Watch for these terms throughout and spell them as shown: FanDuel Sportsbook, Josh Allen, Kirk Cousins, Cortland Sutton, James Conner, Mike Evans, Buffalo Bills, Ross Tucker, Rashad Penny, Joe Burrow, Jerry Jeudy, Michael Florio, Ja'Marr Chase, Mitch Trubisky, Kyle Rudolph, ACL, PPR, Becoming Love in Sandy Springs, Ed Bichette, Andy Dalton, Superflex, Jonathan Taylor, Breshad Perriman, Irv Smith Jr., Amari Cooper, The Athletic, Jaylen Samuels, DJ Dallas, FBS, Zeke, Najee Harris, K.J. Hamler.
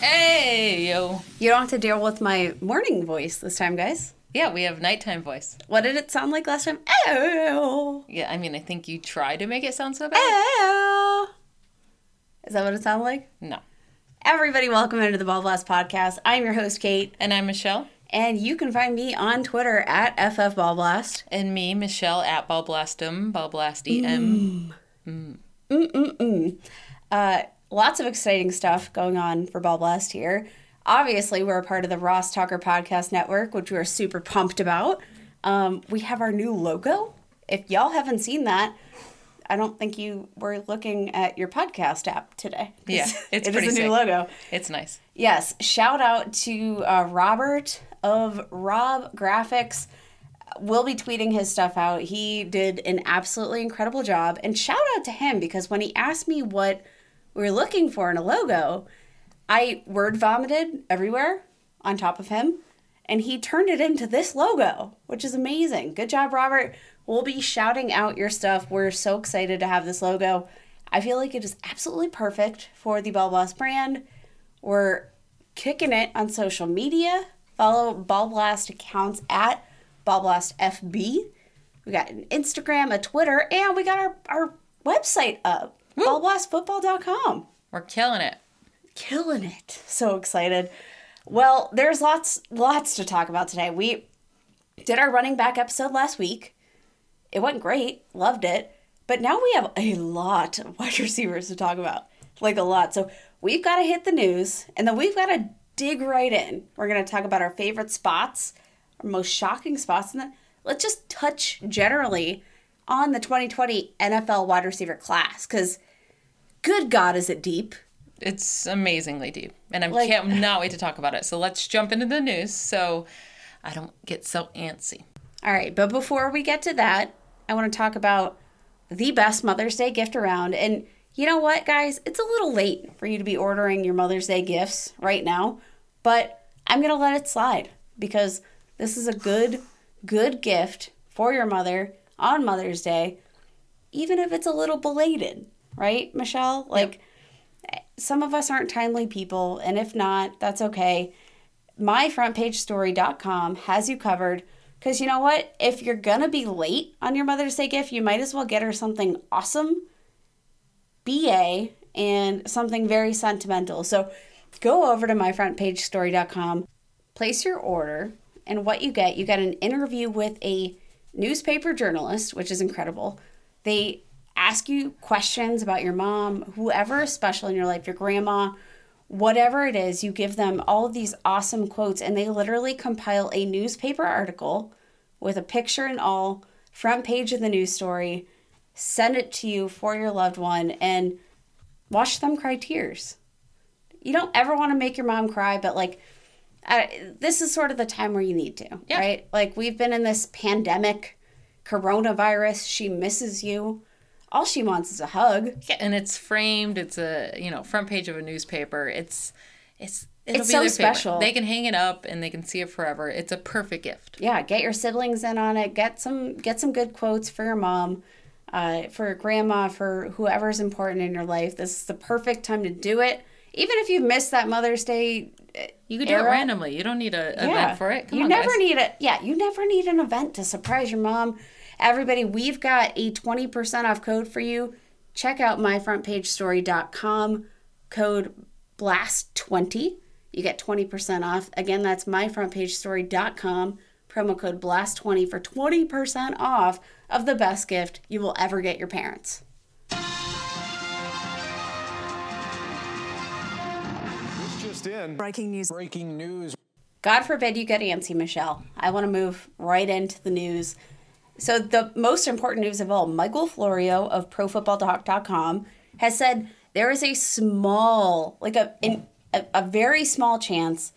Ayo. You don't have to deal with my morning voice this time, guys. Yeah, we have nighttime voice. What did it sound like last time? Ayo. Yeah, I mean, I think you tried to make it sound so bad. Ayo. Is that what it sounded like? No. Everybody, welcome into the Ball Blast Podcast. I'm your host, Kate. And I'm Michelle. And you can find me on Twitter at FFBallblast. And me, Michelle, at BallBlastem, BallBlastem. Lots of exciting stuff going on for Ball Blast here. Obviously, we're a part of the Ross Tucker Podcast Network, which we're super pumped about. We have our new logo. If y'all haven't seen that, I don't think you were looking at your podcast app today. Yeah, it's pretty sick. It is a new logo. It's nice. Yes. Shout out to Robert of Rob Graphics. We'll be tweeting his stuff out. He did an absolutely incredible job. And shout out to him because when he asked me what we were looking for in a logo, I word vomited everywhere on top of him, and he turned it into this logo, which is amazing. Good job, Robert. We'll be shouting out your stuff. We're so excited to have this logo. I feel like it is absolutely perfect for the Ball Blast brand. We're kicking it on social media. Follow Ball Blast accounts at Ball Blast FB. We got an Instagram, a Twitter, and we got our website up. BallBlastFootball.com. We're killing it. Killing it. So excited. Well, there's lots to talk about today. We did our running back episode last week. It went great. Loved it. But now we have a lot of wide receivers to talk about. Like a lot. So we've got to hit the news, and then we've got to dig right in. We're going to talk about our favorite spots, our most shocking spots. And then let's just touch generally on the 2020 NFL wide receiver class, because good God, is it deep? It's amazingly deep. And I cannot wait to talk about it. So let's jump into the news so I don't get so antsy. All right. But before we get to that, I want to talk about the best Mother's Day gift around. And you know what, guys? It's a little late for you to be ordering your Mother's Day gifts right now. But I'm going to let it slide because this is a good gift for your mother on Mother's Day, even if it's a little belated. Right, Michelle? Like, yep. Some of us aren't timely people, and if not, that's okay. myfrontpagestory.com has you covered, because you know what? If you're going to be late on your Mother's Day gift, you might as well get her something awesome, BA, and something very sentimental. So go over to myfrontpagestory.com, place your order, and what you get an interview with a newspaper journalist, which is incredible. They ask you questions about your mom, whoever is special in your life, your grandma, whatever it is. You give them all of these awesome quotes, and they literally compile a newspaper article with a picture and all, front page of the news story, send it to you for your loved one, and watch them cry tears. You don't ever want to make your mom cry, but this is sort of the time where you need to, yeah. Right? Like, we've been in this pandemic, coronavirus, she misses you. All she wants is a hug. Yeah, and it's framed. It's a, front page of a newspaper. It's so special. Favorite. They can hang it up and they can see it forever. It's a perfect gift. Yeah, get your siblings in on it. Get some good quotes for your mom, for your grandma, for whoever's important in your life. This is the perfect time to do it. Even if you missed that Mother's Day, you could do it randomly. You don't need an event for it. You never need an event to surprise your mom. Everybody, we've got a 20% off code for you. Check out myfrontpagestory.com, code BLAST20. You get 20% off. Again, that's myfrontpagestory.com, promo code BLAST20 for 20% off of the best gift you will ever get your parents. In. Breaking news. God forbid you get antsy, Michelle. I want to move right into the news. So the most important news of all, Michael Florio of ProFootballTalk.com has said there is a small, an a very small chance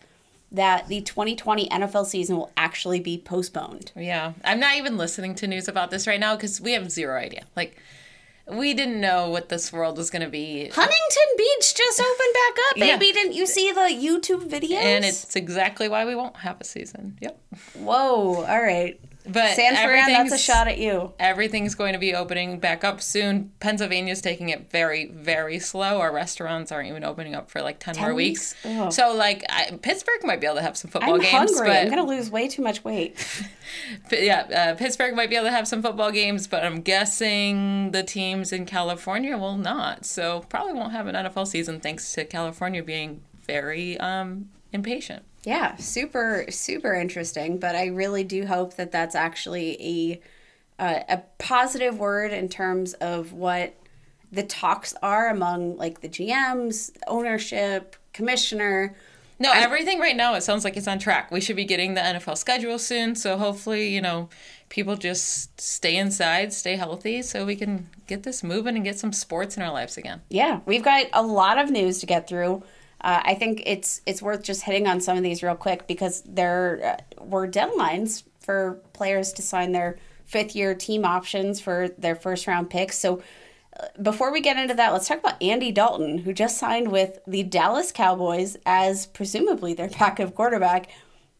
that the 2020 NFL season will actually be postponed. Yeah. I'm not even listening to news about this right now because we have zero idea. Like, we didn't know what this world was going to be. Huntington Beach just opened back up, baby. Yeah. Didn't you see the YouTube videos? And it's exactly why we won't have a season. Yep. Whoa. All right. But San Fran, that's a shot at you. Everything's going to be opening back up soon. Pennsylvania's taking it very, very slow. Our restaurants aren't even opening up for like 10 more weeks. Oh. So, like, Pittsburgh might be able to have some football games. I'm hungry. I'm going to lose way too much weight. But yeah, Pittsburgh might be able to have some football games, but I'm guessing the teams in California will not. So probably won't have an NFL season thanks to California being very impatient. Yeah, super, super interesting. But I really do hope that that's actually a positive word in terms of what the talks are among, like, the GMs, ownership, commissioner. No, everything right now, it sounds like it's on track. We should be getting the NFL schedule soon. So hopefully, you know, people just stay inside, stay healthy so we can get this moving and get some sports in our lives again. Yeah, we've got a lot of news to get through. I think it's worth just hitting on some of these real quick because there were deadlines for players to sign their fifth-year team options for their first-round picks. So before we get into that, let's talk about Andy Dalton, who just signed with the Dallas Cowboys as presumably their backup quarterback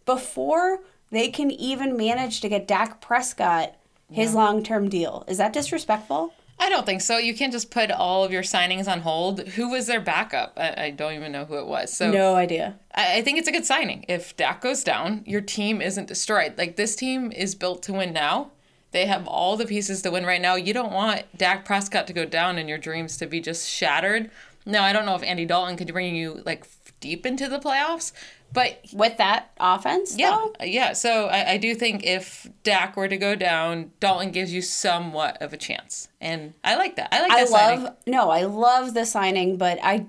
before they can even manage to get Dak Prescott his long-term deal. Is that disrespectful? I don't think so. You can't just put all of your signings on hold. Who was their backup? I don't even know who it was. So no idea. I think it's a good signing. If Dak goes down, your team isn't destroyed. Like, this team is built to win now. They have all the pieces to win right now. You don't want Dak Prescott to go down and your dreams to be just shattered. Now, I don't know if Andy Dalton could bring you, like, deep into the playoffs, but with that offense, yeah. So I do think if Dak were to go down, Dalton gives you somewhat of a chance, and I like that. I like that signing. I love the signing, but I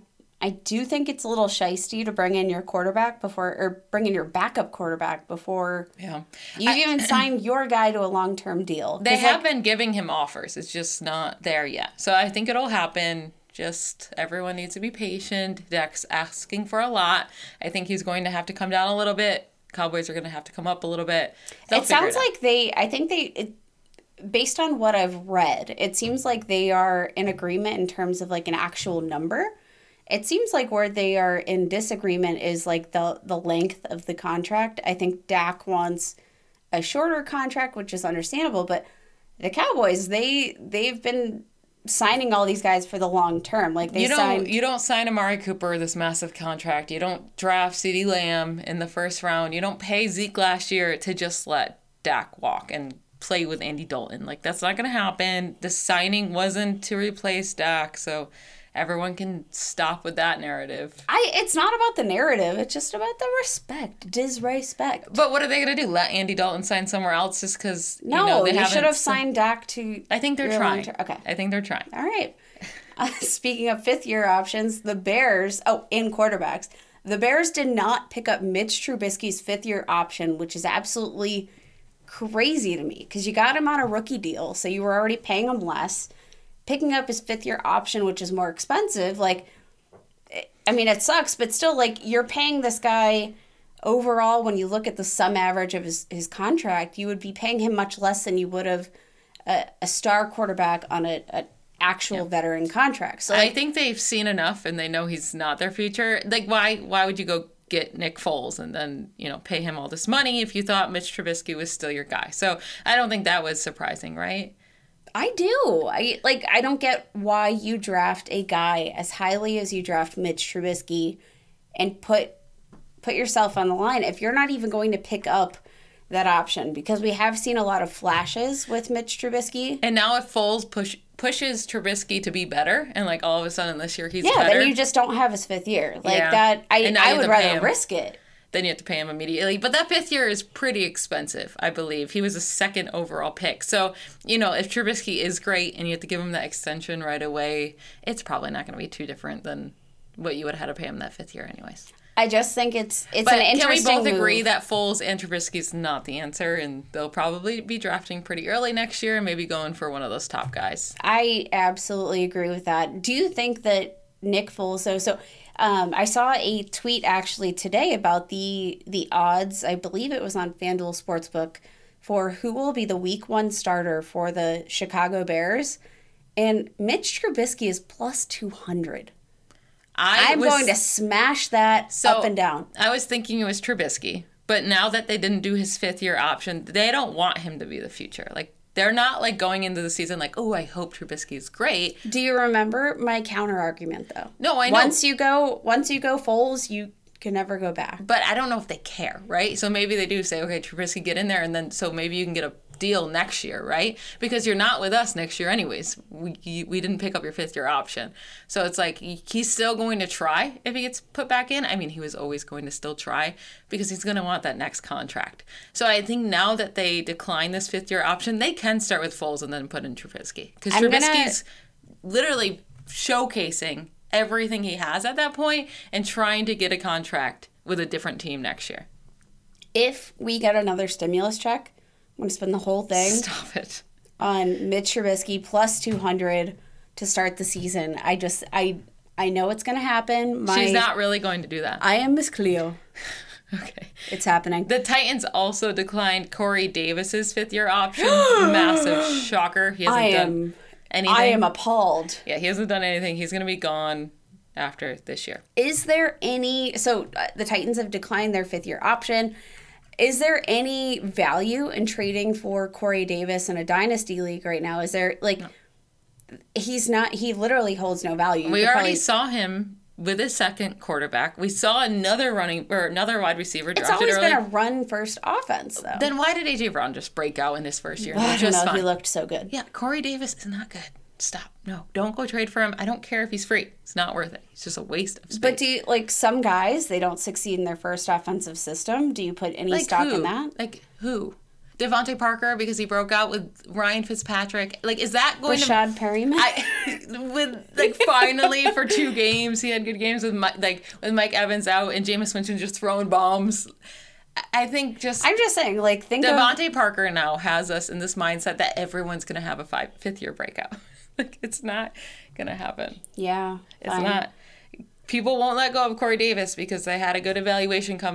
do think it's a little shisty to bring in your quarterback before you've even signed your guy to a long-term deal. They have been giving him offers. It's just not there yet. So I think it'll happen. Just everyone needs to be patient. Dak's asking for a lot. I think he's going to have to come down a little bit. Cowboys are going to have to come up a little bit. It sounds like based on what I've read, it seems like they are in agreement in terms of, like, an actual number. It seems like where they are in disagreement is, like, the length of the contract. I think Dak wants a shorter contract, which is understandable, but the Cowboys, they've been signing all these guys for the long term. Like, you don't sign Amari Cooper this massive contract. You don't draft CeeDee Lamb in the first round. You don't pay Zeke last year to just let Dak walk and play with Andy Dalton. Like, that's not going to happen. The signing wasn't to replace Dak, so everyone can stop with that narrative. It's not about the narrative. It's just about the disrespect. But what are they going to do? Let Andy Dalton sign somewhere else just because, they should have signed Dak to... I think they're trying. Okay. I think they're trying. All right. Speaking of fifth-year options, the Bears... Oh, and quarterbacks. The Bears did not pick up Mitch Trubisky's fifth-year option, which is absolutely crazy to me because you got him on a rookie deal, so you were already paying him less. Picking up his fifth-year option, which is more expensive, like, I mean, it sucks, but still, like, you're paying this guy overall when you look at the sum average of his contract, you would be paying him much less than you would have a star quarterback on an actual veteran contract. So, like, I think they've seen enough, and they know he's not their future. Like, why would you go get Nick Foles and then, pay him all this money if you thought Mitch Trubisky was still your guy? So I don't think that was surprising, right? I do. I don't get why you draft a guy as highly as you draft Mitch Trubisky and put yourself on the line if you're not even going to pick up that option, because we have seen a lot of flashes with Mitch Trubisky. And now if Foles pushes Trubisky to be better, and, like, all of a sudden this year he's better. Yeah, then you just don't have his fifth year. Like, that, I would rather risk it. Then you have to pay him immediately. But that fifth year is pretty expensive, I believe. He was a second overall pick. So, if Trubisky is great and you have to give him that extension right away, it's probably not going to be too different than what you would have had to pay him that fifth year anyways. I just think it's an interesting can we both move. Agree that Foles and Trubisky's not the answer, and they'll probably be drafting pretty early next year and maybe going for one of those top guys. I absolutely agree with that. Do you think that Nick Foles. So I saw a tweet actually today about the odds. I believe it was on FanDuel Sportsbook for who will be the Week 1 starter for the Chicago Bears, and Mitch Trubisky is plus 200. I'm going to smash that up and down. I was thinking it was Trubisky, but now that they didn't do his fifth-year option, they don't want him to be the future. Like, they're not, like, going into the season like, oh, I hope Trubisky is great. Do you remember my counter-argument, though? No, I know. Once you go Foles, you can never go back. But I don't know if they care, right? So maybe they do say, okay, Trubisky, get in there, and then so maybe you can get a deal next year, right? Because you're not with us next year anyways. We didn't pick up your fifth-year option. So it's like he's still going to try if he gets put back in. I mean, he was always going to still try because he's going to want that next contract. So I think now that they decline this fifth-year option, they can start with Foles and then put in Trubisky. Because Trubisky's literally showcasing everything he has at that point and trying to get a contract with a different team next year. If we get another stimulus check, I'm going to spend the whole thing on Mitch Trubisky plus 200 to start the season. I know it's going to happen. She's not really going to do that. I am Miss Cleo. Okay. It's happening. The Titans also declined Corey Davis's fifth-year option. Massive shocker. He hasn't done anything. I am appalled. Yeah, he hasn't done anything. He's going to be gone after this year. Is there any... So the Titans have declined their fifth-year option. Is there any value in trading for Corey Davis in a dynasty league right now? Is there, like, no. He literally holds no value. We already saw him with his second quarterback. We saw another wide receiver drafted early. It's always been a run-first offense, though. Then why did A.J. Brown just break out in his first year? I don't know. He looked so good. Yeah, Corey Davis is not good. Stop. No, don't go trade for him. I don't care if he's free. It's not worth it. It's just a waste of space. But do you, like, some guys, they don't succeed in their first offensive system. Do you put any stock in that? Like who? DeVante Parker because he broke out with Ryan Fitzpatrick. Like, is that going Breshad Perriman? Finally for two games, he had good games with Mike Evans out and Jameis Winston just throwing bombs. I'm just saying, like, think DeVante Parker now has us in this mindset that everyone's going to have a fifth-year breakout. Like, it's not going to happen. Yeah. It's not. People won't let go of Corey Davis because they had a good evaluation for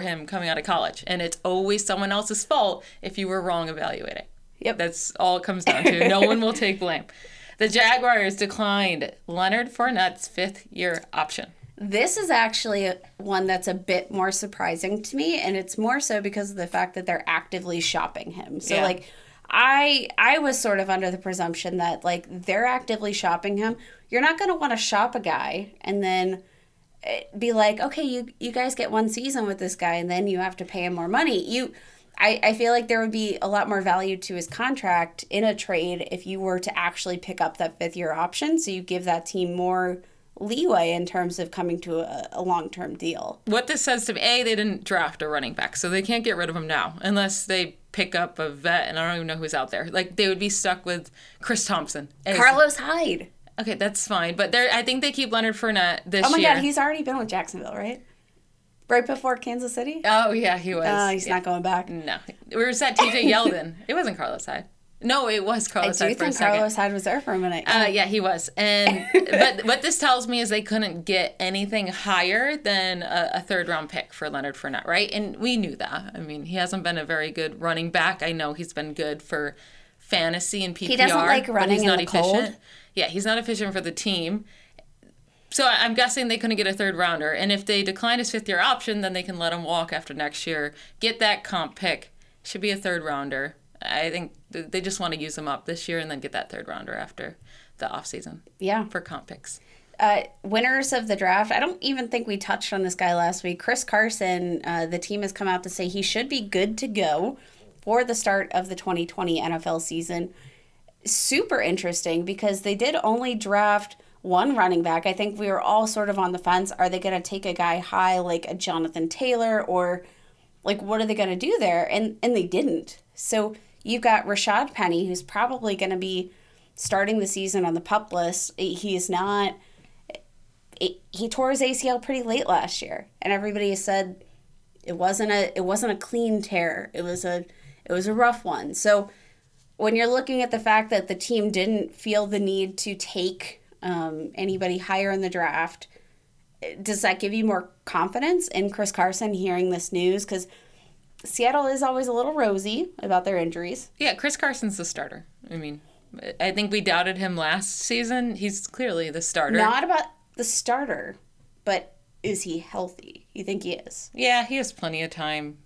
him coming out of college. And it's always someone else's fault if you were wrong evaluating. Yep. That's all it comes down to. No one will take blame. The Jaguars declined Leonard Fournette's fifth-year option. This is actually one that's a bit more surprising to me, and it's more so because of the fact that they're actively shopping him. So, yeah. I was sort of under the presumption that, like, they're actively shopping him. You're not going to want to shop a guy and then be like, okay, you guys get one season with this guy and then you have to pay him more money. I feel like there would be a lot more value to his contract in a trade if you were to actually pick up that fifth-year option, so you give that team more leeway in terms of coming to a long-term deal. What this says to me, they didn't draft a running back, so they can't get rid of him now unless they pick up a vet, and I don't even know who's out there. Like, they would be stuck with Chris Thompson. Carlos Hyde. Okay, that's fine. But I think they keep Leonard Fournette this year. Oh my God, he's already been with Jacksonville, right? Right before Kansas City? Oh, yeah, he was. Oh, he's not going back. No. We were at TJ Yeldon. It wasn't Carlos Hyde. No, it was Carlos Hyde for a second. I do think Carlos Hyde was there for a minute. Yeah, he was. But what this tells me is they couldn't get anything higher than a third-round pick for Leonard Fournette, right? And we knew that. I mean, he hasn't been a very good running back. I know he's been good for fantasy and PPR. He doesn't like running in the cold. Yeah, he's not efficient for the team. So I'm guessing they couldn't get a third-rounder. And if they decline his fifth-year option, then they can let him walk after next year. Get that comp pick. Should be a third-rounder. I think they just want to use them up this year and then get that third rounder after the offseason. Yeah. For comp picks. Winners of the draft. I don't even think we touched on this guy last week. Chris Carson, the team has come out to say he should be good to go for the start of the 2020 NFL season. Super interesting because they did only draft one running back. I think we were all sort of on the fence. Are they going to take a guy high like a Jonathan Taylor or like what are they going to do there? And they didn't. So you've got Rashad Penny, who's probably going to be starting the season on the PUP list. He tore his ACL pretty late last year, and everybody has said it wasn't a clean tear. It was a rough one. So when you're looking at the fact that the team didn't feel the need to take anybody higher in the draft. Does that give you more confidence in Chris Carson hearing this news? Because Seattle is always a little rosy about their injuries. Yeah, Chris Carson's the starter. I mean, I think we doubted him last season. He's clearly the starter. Not about the starter, but is he healthy? You think he is? Yeah, he has plenty of time.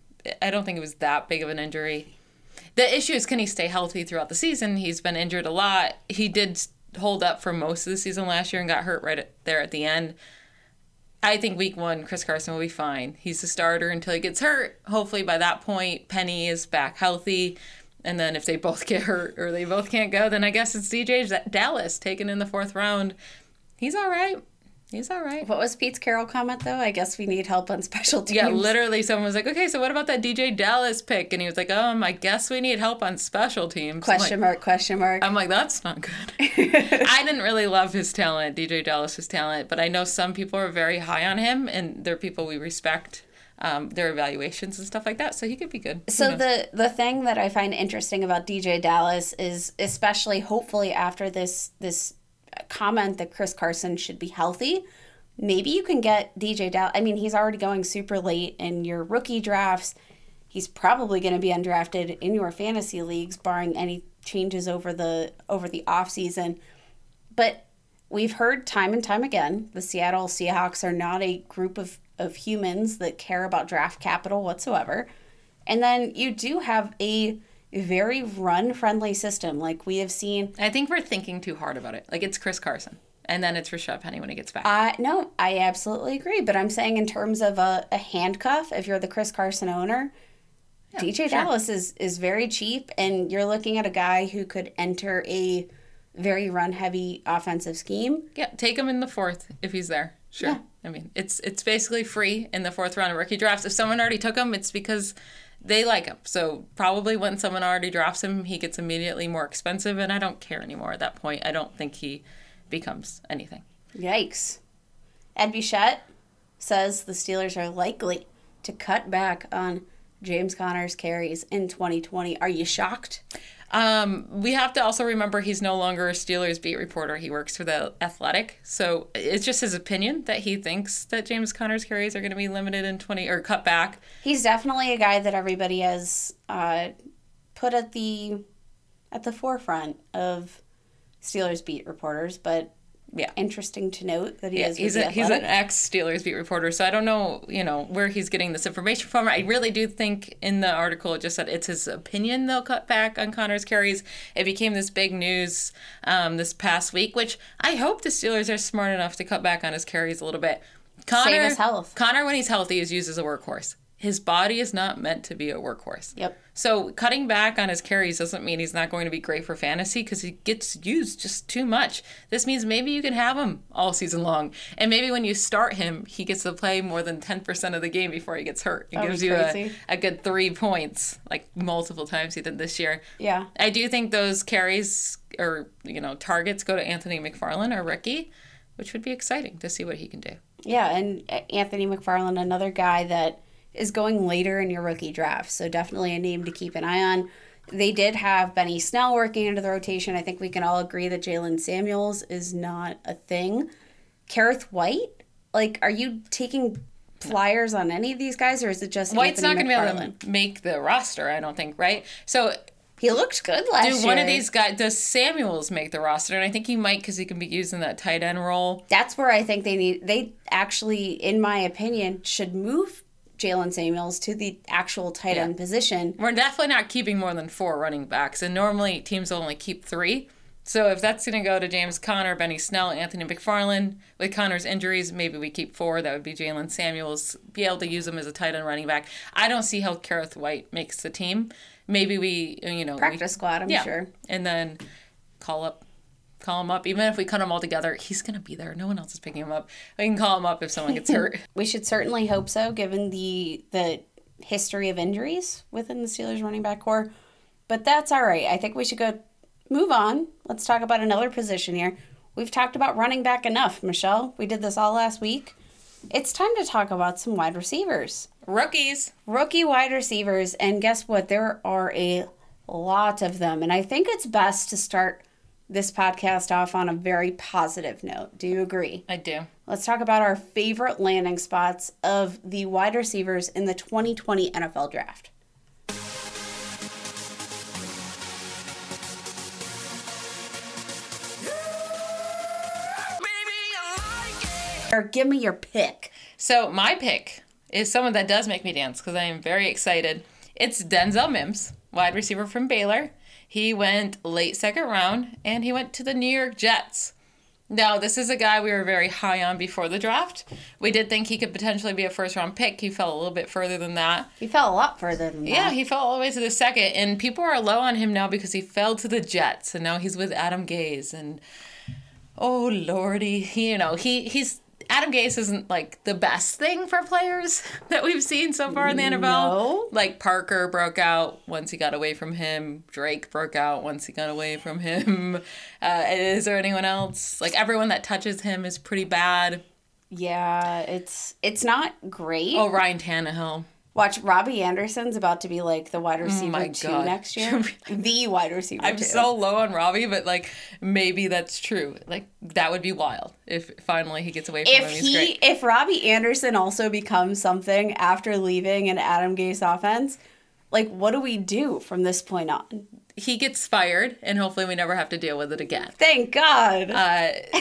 I don't think it was that big of an injury. The issue is, can he stay healthy throughout the season? He's been injured a lot. He did hold up for most of the season last year and got hurt right there at the end. I think week one, Chris Carson will be fine. He's the starter until he gets hurt. Hopefully by that point, Penny is back healthy. And then if they both get hurt or they both can't go, then I guess it's DJ Dallas taken in the fourth round. He's all right. He's all right. What was Pete's Carroll comment, though? I guess we need help on special teams. Yeah, literally someone was like, okay, so what about that DJ Dallas pick? And he was like, I guess we need help on special teams. Question mark. I'm like, that's not good. I didn't really love his talent, DJ Dallas's talent, but I know some people are very high on him, and they're people we respect, their evaluations and stuff like that, so he could be good. So the thing that I find interesting about DJ Dallas is, especially hopefully after this comment that Chris Carson should be healthy, maybe you can get DJ Dallas. I mean, he's already going super late in your rookie drafts. He's probably going to be undrafted in your fantasy leagues, barring any changes over the offseason. But we've heard time and time again, the Seattle Seahawks are not a group of humans that care about draft capital whatsoever. And then you do have a very run-friendly system, like we have seen. I think we're thinking too hard about it. Like, it's Chris Carson, and then it's Rashad Penny when he gets back. No, I absolutely agree. But I'm saying in terms of a handcuff, if you're the Chris Carson owner, yeah, DJ sure. Dallas is very cheap, and you're looking at a guy who could enter a very run-heavy offensive scheme. Yeah, take him in the fourth if he's there. Sure. Yeah. I mean, it's basically free in the fourth round of rookie drafts. If someone already took him, it's because they like him. So probably when someone already drops him, he gets immediately more expensive, and I don't care anymore at that point. I don't think he becomes anything. Yikes. Ed Bichette says the Steelers are likely to cut back on James Conner's carries in 2020. Are you shocked? We have to also remember he's no longer a Steelers beat reporter. He works for The Athletic. So it's just his opinion that he thinks that James Conner's carries are going to be limited in 20 or cut back. He's definitely a guy that everybody has put at the forefront of Steelers beat reporters, but yeah, interesting to note that he is. He's an ex-Steelers beat reporter, so I don't know, where he's getting this information from. I really do think in the article it just said it's his opinion they'll cut back on Conner's carries. It became this big news this past week, which I hope the Steelers are smart enough to cut back on his carries a little bit. Save his health. Connor, when he's healthy, is used as a workhorse. His body is not meant to be a workhorse. Yep. So cutting back on his carries doesn't mean he's not going to be great for fantasy because he gets used just too much. This means maybe you can have him all season long. And maybe when you start him, he gets to play more than 10% of the game before he gets hurt. It gives you a good 3 points, like multiple times he did this year. Yeah. I do think those carries or, targets go to Anthony McFarland or Ricky, which would be exciting to see what he can do. Yeah, and Anthony McFarland, another guy that is going later in your rookie draft, so definitely a name to keep an eye on. They did have Benny Snell working into the rotation. I think we can all agree that Jalen Samuels is not a thing. Kareth White, are you taking flyers on any of these guys, or is it just White's Anthony McFarland? Not going to be able to make the roster, I don't think, right? So he looked good last year. One of these guys, does Samuels make the roster? And I think he might because he can be used in that tight end role. That's where I think they actually, in my opinion, should move Jalen Samuels to the actual tight end position. We're definitely not keeping more than four running backs, and normally teams only keep three. So if that's going to go to James Conner, Benny Snell, Anthony McFarland, with Conner's injuries, maybe we keep four. That would be Jalen Samuels, be able to use him as a tight end running back. I don't see how Kareth White makes the team. Maybe we, practice squad, I'm sure. And then call him up. Even if we cut him all together, he's going to be there. No one else is picking him up. We can call him up if someone gets hurt. We should certainly hope so, given the history of injuries within the Steelers running back core. But that's all right. I think we should move on. Let's talk about another position here. We've talked about running back enough, Michelle. We did this all last week. It's time to talk about some wide receivers. Rookie wide receivers. And guess what? There are a lot of them. And I think it's best to start this podcast off on a very positive note. Do you agree? I do. Let's talk about our favorite landing spots of the wide receivers in the 2020 NFL Draft. Or give me your pick. So my pick is someone that does make me dance because I am very excited. It's Denzel Mims, wide receiver from Baylor. He went late second round, and he went to the New York Jets. Now, this is a guy we were very high on before the draft. We did think he could potentially be a first-round pick. He fell a little bit further than that. He fell a lot further than that. Yeah, he fell all the way to the second, and people are low on him now because he fell to the Jets, and now he's with Adam Gase. And, oh, Lordy, he's... Adam Gase isn't, like, the best thing for players that we've seen so far in the NFL. No. Like, Parker broke out once he got away from him. Drake broke out once he got away from him. Is there anyone else? Like, everyone that touches him is pretty bad. Yeah, it's not great. Oh, Ryan Tannehill. Watch, Robbie Anderson's about to be, like, the wide receiver two next year. The wide receiver I'm two. So low on Robbie, but, like, maybe that's true. Like, that would be wild if finally he gets away from him. He's great. If Robbie Anderson also becomes something after leaving an Adam Gase offense, like, what do we do from this point on? He gets fired, and hopefully we never have to deal with it again. Thank God.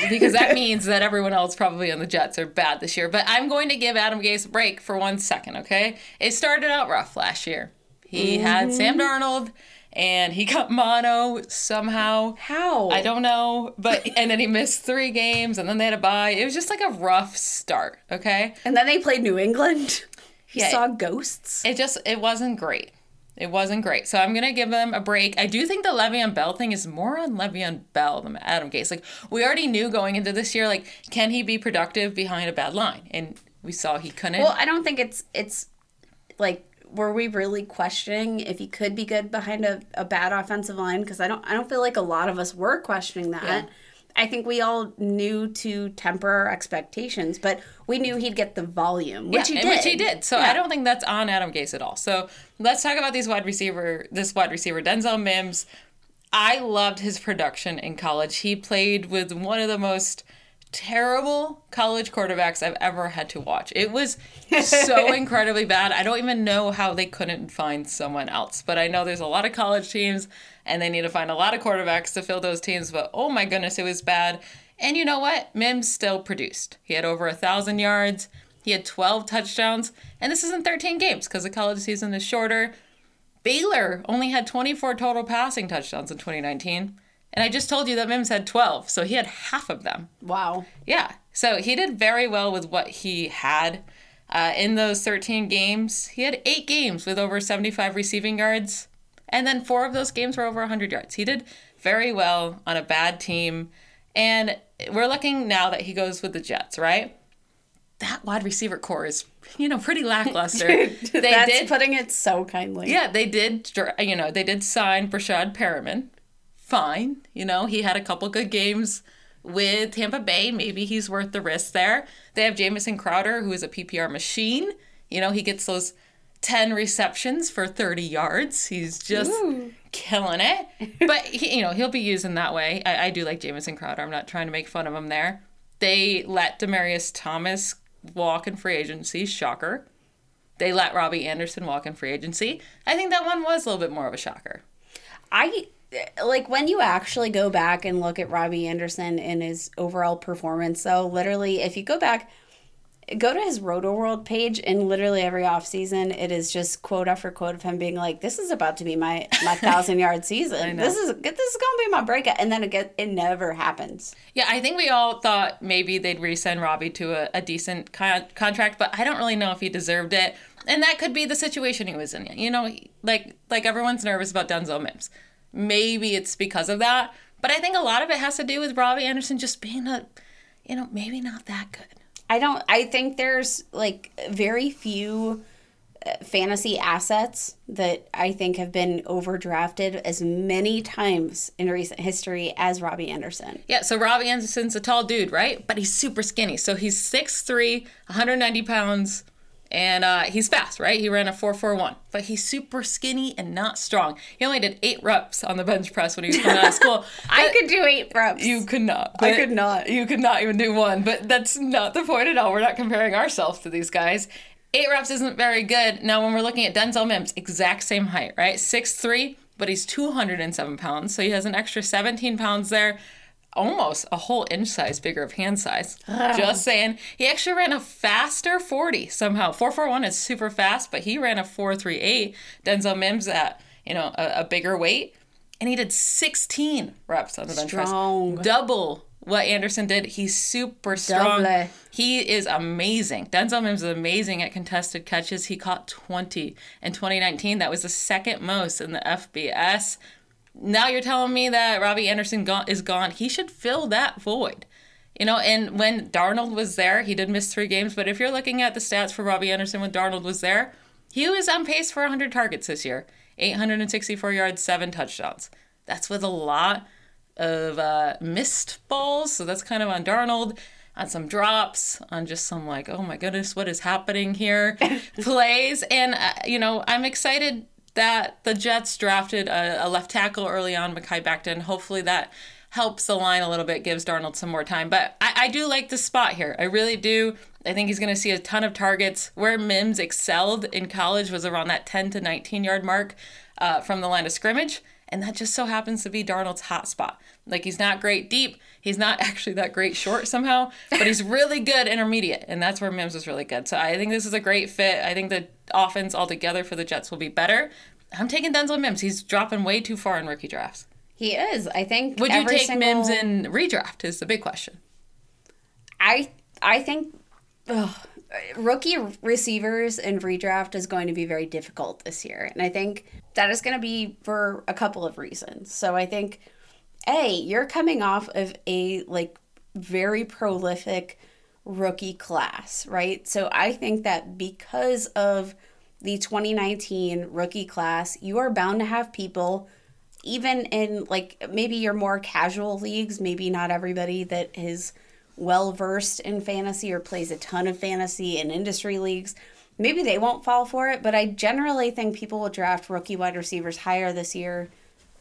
Because that means that everyone else probably on the Jets are bad this year. But I'm going to give Adam Gase a break for 1 second, okay? It started out rough last year. He had Sam Darnold, and he got mono somehow. How? I don't know. But and then he missed 3 games, and then they had a bye. It was just like a rough start, okay? And then they played New England. He saw ghosts. It wasn't great. It wasn't great. So I'm going to give him a break. I do think the Le'Veon Bell thing is more on Le'Veon Bell than Adam Gase. Like, we already knew going into this year, like, can he be productive behind a bad line? And we saw he couldn't. Well, I don't think it's like, were we really questioning if he could be good behind a bad offensive line? Because I don't feel like a lot of us were questioning that. Yeah. I think we all knew to temper our expectations, but we knew he'd get the volume, which he did. Which he did. So yeah. I don't think that's on Adam Gase at all. So let's talk about this wide receiver, Denzel Mims. I loved his production in college. He played with one of the most terrible college quarterbacks I've ever had to watch. It was so incredibly bad. I don't even know how they couldn't find someone else. But I know there's a lot of college teams, and they need to find a lot of quarterbacks to fill those teams. But, oh, my goodness, it was bad. And you know what? Mims still produced. He had over 1,000 yards. He had 12 touchdowns. And this isn't 13 games because the college season is shorter. Baylor only had 24 total passing touchdowns in 2019. And I just told you that Mims had 12, so he had half of them. Wow. Yeah. So he did very well with what he had. In those 13 games, he had 8 games with over 75 receiving yards. And then 4 of those games were over 100 yards. He did very well on a bad team. And we're looking now that he goes with the Jets, right? That wide receiver core is, pretty lackluster. Dude, that's putting it so kindly. Yeah, they did sign Breshad Perriman. Fine. He had a couple good games with Tampa Bay. Maybe he's worth the risk there. They have Jamison Crowder, who is a PPR machine. He gets those 10 receptions for 30 yards. He's just killing it. But, he'll be used in that way. I do like Jamison Crowder. I'm not trying to make fun of him there. They let Demaryius Thomas walk in free agency. Shocker. They let Robbie Anderson walk in free agency. I think that one was a little bit more of a shocker. Like, when you actually go back and look at Robbie Anderson and his overall performance, so literally, if you go back, go to his RotoWorld page, and literally every offseason, it is just quote after quote of him being like, this is about to be my 1,000-yard season. This is going to be my breakout. And then it never happens. Yeah, I think we all thought maybe they'd re-sign Robbie to a decent contract, but I don't really know if he deserved it. And that could be the situation he was in. Like everyone's nervous about Denzel Mims. Maybe it's because of that. But I think a lot of it has to do with Robbie Anderson just being maybe not that good. I think there's, like, very few fantasy assets that I think have been overdrafted as many times in recent history as Robbie Anderson. Yeah, so Robbie Anderson's a tall dude, right? But he's super skinny. So he's 6'3", 190 pounds. And he's fast, right? He ran a 4.41, but he's super skinny and not strong. He only did 8 reps on the bench press when he was coming out of school. I could do 8 reps. You could not. I could not. You could not even do 1, but that's not the point at all. We're not comparing ourselves to these guys. 8 reps isn't very good. Now, when we're looking at Denzel Mims, exact same height, right? 6'3", but he's 207 pounds, so he has an extra 17 pounds there. Almost a whole inch size bigger of hand size. Ugh. Just saying. He actually ran a faster 40 somehow. 4.41 is super fast, but he ran a 4.38. Denzel Mims at, a bigger weight. And he did 16 reps on the bench press. Double what Anderson did. He's super strong. Double. He is amazing. Denzel Mims is amazing at contested catches. He caught 20 in 2019. That was the second most in the FBS. Now you're telling me that Robbie Anderson is gone. He should fill that void. And when Darnold was there, he did miss 3 games. But if you're looking at the stats for Robbie Anderson when Darnold was there, he was on pace for 100 targets this year. 864 yards, 7 touchdowns. That's with a lot of missed balls. So that's kind of on Darnold, on some drops, on just some oh my goodness, what is happening here plays. And, I'm excited that the Jets drafted a left tackle early on, Mekhi Becton. Hopefully that helps the line a little bit, gives Darnold some more time. But I do like this spot here. I really do. I think he's going to see a ton of targets. Where Mims excelled in college was around that 10 to 19-yard mark from the line of scrimmage. And that just so happens to be Darnold's hot spot. He's not great deep. He's not actually that great short somehow. But he's really good intermediate. And that's where Mims was really good. So I think this is a great fit. I think the offense altogether for the Jets will be better. I'm taking Denzel Mims. He's dropping way too far in rookie drafts. He is. I think would you take Mims in redraft is the big question. I think rookie receivers in redraft is going to be very difficult this year. And I think that is going to be for a couple of reasons. So I think, A, you're coming off of a very prolific rookie class, right? So I think that because of the 2019 rookie class, you are bound to have people, even in maybe your more casual leagues, maybe not everybody that is well-versed in fantasy or plays a ton of fantasy in industry leagues, maybe they won't fall for it, but I generally think people will draft rookie wide receivers higher this year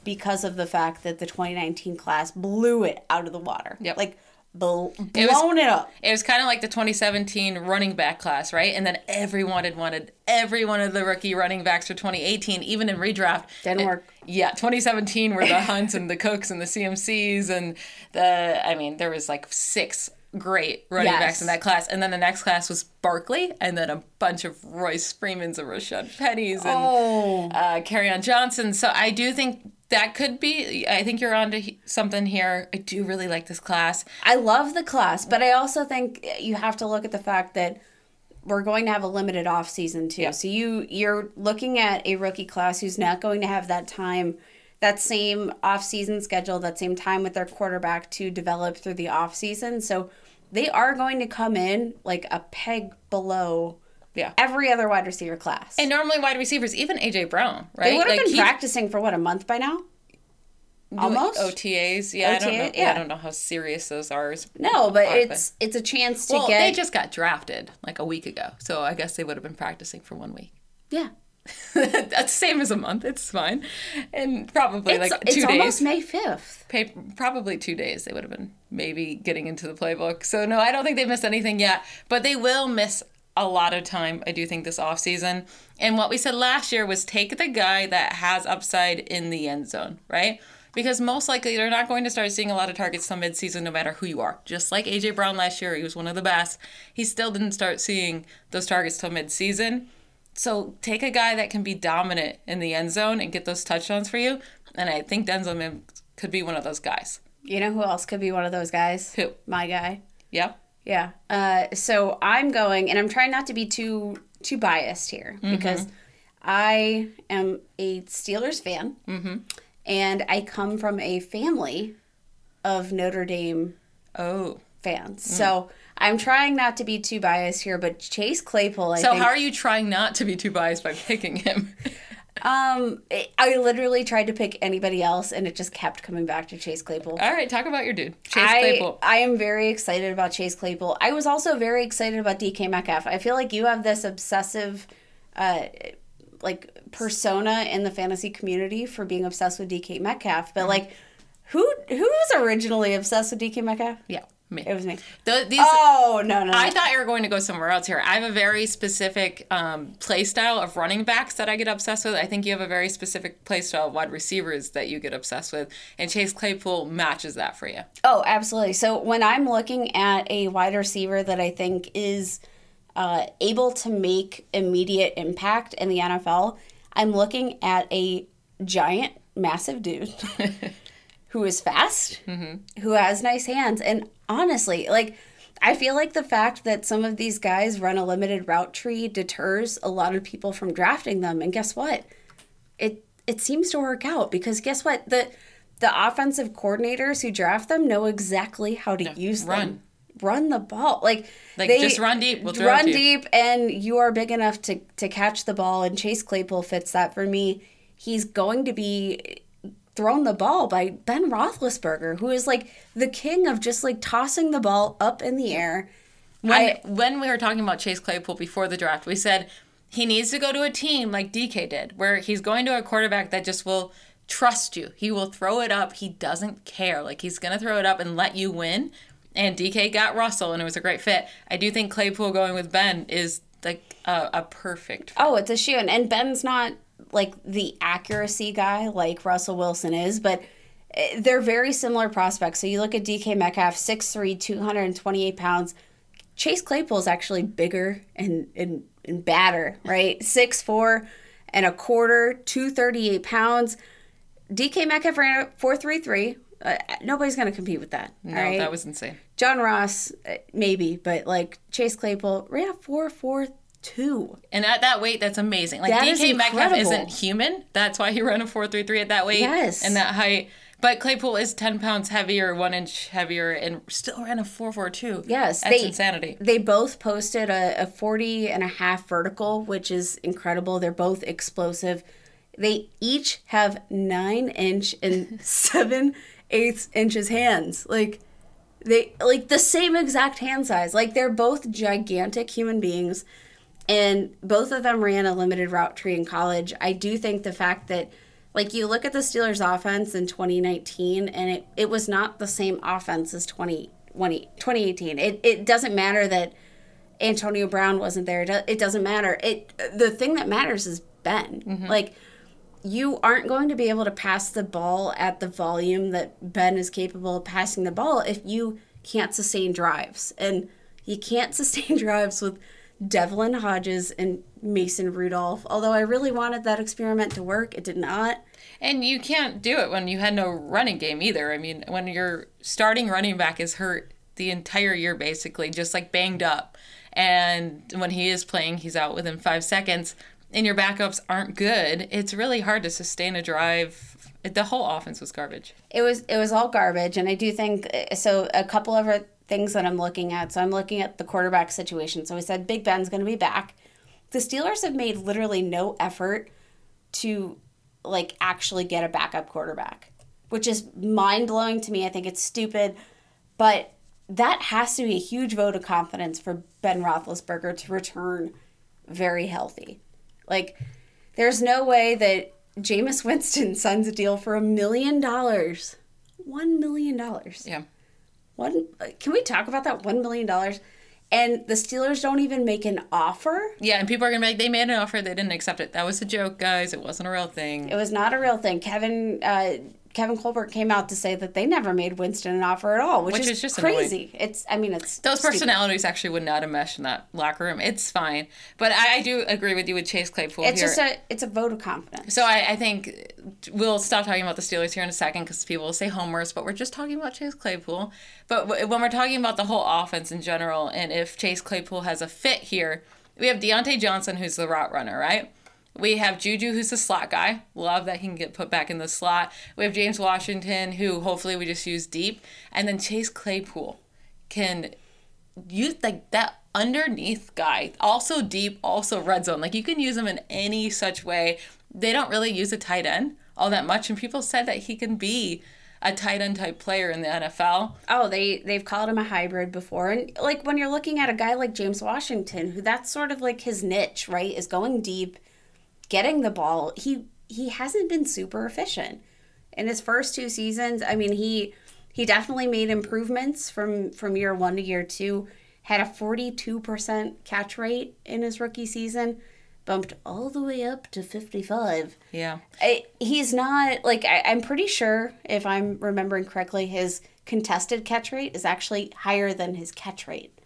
because of the fact that the 2019 class blew it out of the water. Yep. Blown it up. It was kind of like the 2017 running back class, right? And then everyone had wanted every one of the rookie running backs for 2018, even in redraft. Didn't work. Yeah, 2017 were the Hunts and the Cooks and the CMCs and there was 6 great running backs in that class. And then the next class was Barkley and then a bunch of Royce Freemans and Rashad Pennies and Kerryon Johnson. So I do think that could be, I think you're onto something here. I do really like this class. I love the class, but I also think you have to look at the fact that we're going to have a limited offseason too. Yeah. So you're looking at a rookie class who's not going to have that time, that same offseason schedule, that same time with their quarterback to develop through the offseason. So they are going to come in a peg below every other wide receiver class. And normally wide receivers, even A.J. Brown, right? They would have been practicing for, a month by now? Almost? OTAs, yeah. OTA, I don't know. Yeah. I don't know how serious those are. No, but it's a chance to get... Well, they just got drafted a week ago, so I guess they would have been practicing for 1 week. Yeah. That's same as a month. It's fine. And probably it's 2 days. It's almost May 5th. Probably 2 days they would have been maybe getting into the playbook. So, no, I don't think they've missed anything yet. But they will miss a lot of time, I do think, this offseason. And what we said last year was take the guy that has upside in the end zone, right? Because most likely they're not going to start seeing a lot of targets till midseason no matter who you are. Just like A.J. Brown last year, he was one of the best. He still didn't start seeing those targets till midseason. So take a guy that can be dominant in the end zone and get those touchdowns for you. And I think Denzel Mims could be one of those guys. You know who else could be one of those guys? Who? My guy. Yeah. Yeah. So I'm going, and I'm trying not to be too biased here because I am a Steelers fan, and I come from a family of Notre Dame fans. So I'm trying not to be too biased here, but Chase Claypool, I think. So how are you trying not to be too biased by picking him? I literally tried to pick anybody else, and it just kept coming back to Chase Claypool. All right, talk about your dude, Chase Claypool. I am very excited about Chase Claypool. I was also very excited about DK Metcalf. I feel like you have this obsessive, persona in the fantasy community for being obsessed with DK Metcalf. But, who was originally obsessed with DK Metcalf? Yeah. Me. It was me. I thought you were going to go somewhere else here. I have a very specific play style of running backs that I get obsessed with. I think you have a very specific play style of wide receivers that you get obsessed with, and Chase Claypool matches that for you. Oh, absolutely. So when I'm looking at a wide receiver that I think is able to make immediate impact in the NFL, I'm looking at a giant, massive dude who is fast, mm-hmm. who has nice hands, and honestly, I feel like the fact that some of these guys run a limited route tree deters a lot of people from drafting them. And guess what? It seems to work out, because guess what? The offensive coordinators who draft them know exactly how to use them. Run the ball. They just run deep. We'll throw it to you. And you are big enough to catch the ball, and Chase Claypool fits that for me. He's going to be thrown the ball by Ben Roethlisberger, who is the king of just tossing the ball up in the air. When we were talking about Chase Claypool before the draft, we said he needs to go to a team like DK did, where he's going to a quarterback that just will trust you. He will throw it up. He doesn't care. He's going to throw it up and let you win. And DK got Russell, and it was a great fit. I do think Claypool going with Ben is a perfect fit. Oh, it's a shoe-in. And Ben's not the accuracy guy like Russell Wilson is, but they're very similar prospects. So you look at DK Metcalf, 6'3", 228 pounds. Chase Claypool is actually bigger and badder, right? 6'4" and a quarter, 238 pounds. DK Metcalf ran a 4.33. Nobody's going to compete with that. No, right? That was insane. John Ross, maybe, but Chase Claypool ran a 4.43. And at that weight, that's amazing. DK Metcalf isn't human. That's why he ran a 4.33 at that weight. Yes. And that height. But Claypool is 10 pounds heavier, 1 inch heavier, and still ran a 4.42. Yes. That's insanity. They both posted a 40 and a half vertical, which is incredible. They're both explosive. They each have 9-inch and 7/8 inches hands. They the same exact hand size. They're both gigantic human beings. And both of them ran a limited route tree in college. I do think the fact that, you look at the Steelers' offense in 2019, and it was not the same offense as 2018. It doesn't matter that Antonio Brown wasn't there. It doesn't matter. The thing that matters is Ben. Mm-hmm. You aren't going to be able to pass the ball at the volume that Ben is capable of passing the ball if you can't sustain drives. And you can't sustain drives with Devlin Hodges and Mason Rudolph, although I really wanted that experiment to work. It did not. And you can't do it when you had no running game either. I mean, when your starting running back is hurt the entire year, basically, just banged up. And when he is playing, he's out within 5 seconds, and your backups aren't good. It's really hard to sustain a drive. The whole offense was garbage. It was all garbage, and I do think so. A couple of things that I'm looking at. So I'm looking at the quarterback situation. So we said Big Ben's going to be back. The Steelers have made literally no effort to actually get a backup quarterback, which is mind-blowing to me. I think it's stupid, but that has to be a huge vote of confidence for Ben Roethlisberger to return very healthy. There's no way that Jameis Winston signs a deal for $1 million. $1 million. Yeah. Can we talk about that $1 million? And the Steelers don't even make an offer? Yeah, and people are going to be like, they made an offer, they didn't accept it. That was a joke, guys. It wasn't a real thing. It was not a real thing. Kevin Colbert came out to say that they never made Winston an offer at all, which is just crazy. Annoying. It's those stupid personalities actually would not have meshed in that locker room. It's fine. But I do agree with you with Chase Claypool here. It's a vote of confidence. So I think we'll stop talking about the Steelers here in a second because people will say homers, but we're just talking about Chase Claypool. But when we're talking about the whole offense in general, and if Chase Claypool has a fit here, we have Deontay Johnson, who's the route runner, right? We have Juju, who's the slot guy. Love that he can get put back in the slot. We have James Washington, who hopefully we just use deep. And then Chase Claypool can use that underneath guy. Also deep, also red zone. You can use him in any such way. they don't really use a tight end all that much. And people said that he can be a tight end type player in the NFL. Oh, they've called him a hybrid before. And like when you're looking at a guy like James Washington, who that's sort of like his niche, right, is going deep, getting the ball. He hasn't been super efficient in his first two seasons. I mean, he definitely made improvements from year one to year two. Had a 42% catch rate in his rookie season, bumped all the way up to 55. Yeah. He's not, like, I'm pretty sure, if I'm remembering correctly, his contested catch rate is actually higher than his catch rate.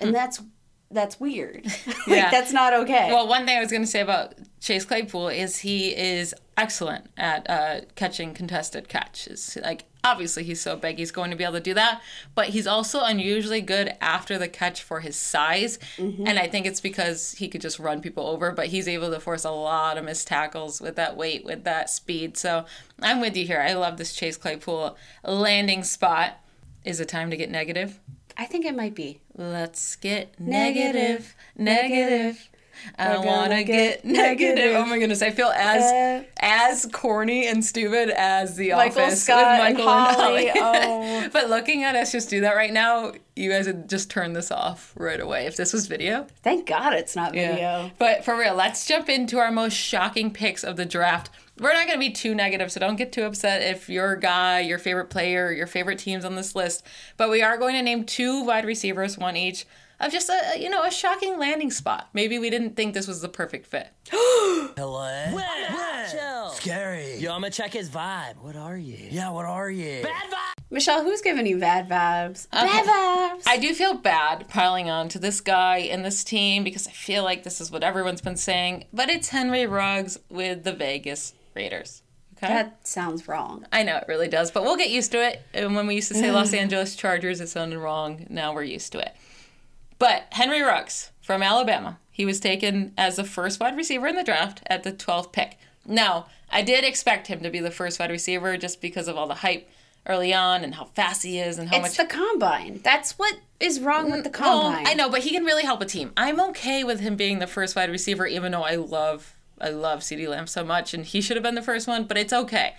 And that's weird. Yeah. Like, that's not okay. Well, one thing I was going to say about Chase Claypool is he is excellent at catching contested catches. Like, obviously, he's so big, he's going to be able to do that. But he's also unusually good after the catch for his size. Mm-hmm. And I think it's because he could just run people over. But he's able to force a lot of missed tackles with that weight, with that speed. So I'm with you here. I love this Chase Claypool landing spot. Is it time to get negative? I think it might be. Let's get negative. Negative. I want to get negative. Oh my goodness, I feel as corny and stupid as The Office Scott with Michael and Holly. Oh. But looking at us just do that right now, you guys would just turn this off right away if this was video. Thank God it's not video. Yeah. But for real, let's jump into our most shocking picks of the draft. We're not going to be too negative, so don't get too upset if your guy, your favorite player, your favorite team's on this list. But we are going to name two wide receivers, one each, of just a shocking landing spot. Maybe we didn't think this was the perfect fit. Hello? What? Chill. Scary. Yo, I'm gonna check his vibe. What are you? Yeah, what are you? Bad vibes! Michelle, who's giving you bad vibes? Okay. Bad vibes! I do feel bad piling on to this guy and this team because I feel like this is what everyone's been saying, but it's Henry Ruggs with the Vegas Raiders. Okay? That sounds wrong. I know, it really does, but we'll get used to it. And when we used to say Los Angeles Chargers, it sounded wrong. Now we're used to it. But Henry Ruggs from Alabama, he was taken as the first wide receiver in the draft at the 12th pick. Now, I did expect him to be the first wide receiver just because of all the hype early on and how fast he is and how much... It's the combine. That's what is wrong with the combine. Well, I know, but he can really help a team. I'm okay with him being the first wide receiver, even though I love CeeDee Lamb so much, and he should have been the first one, but it's okay.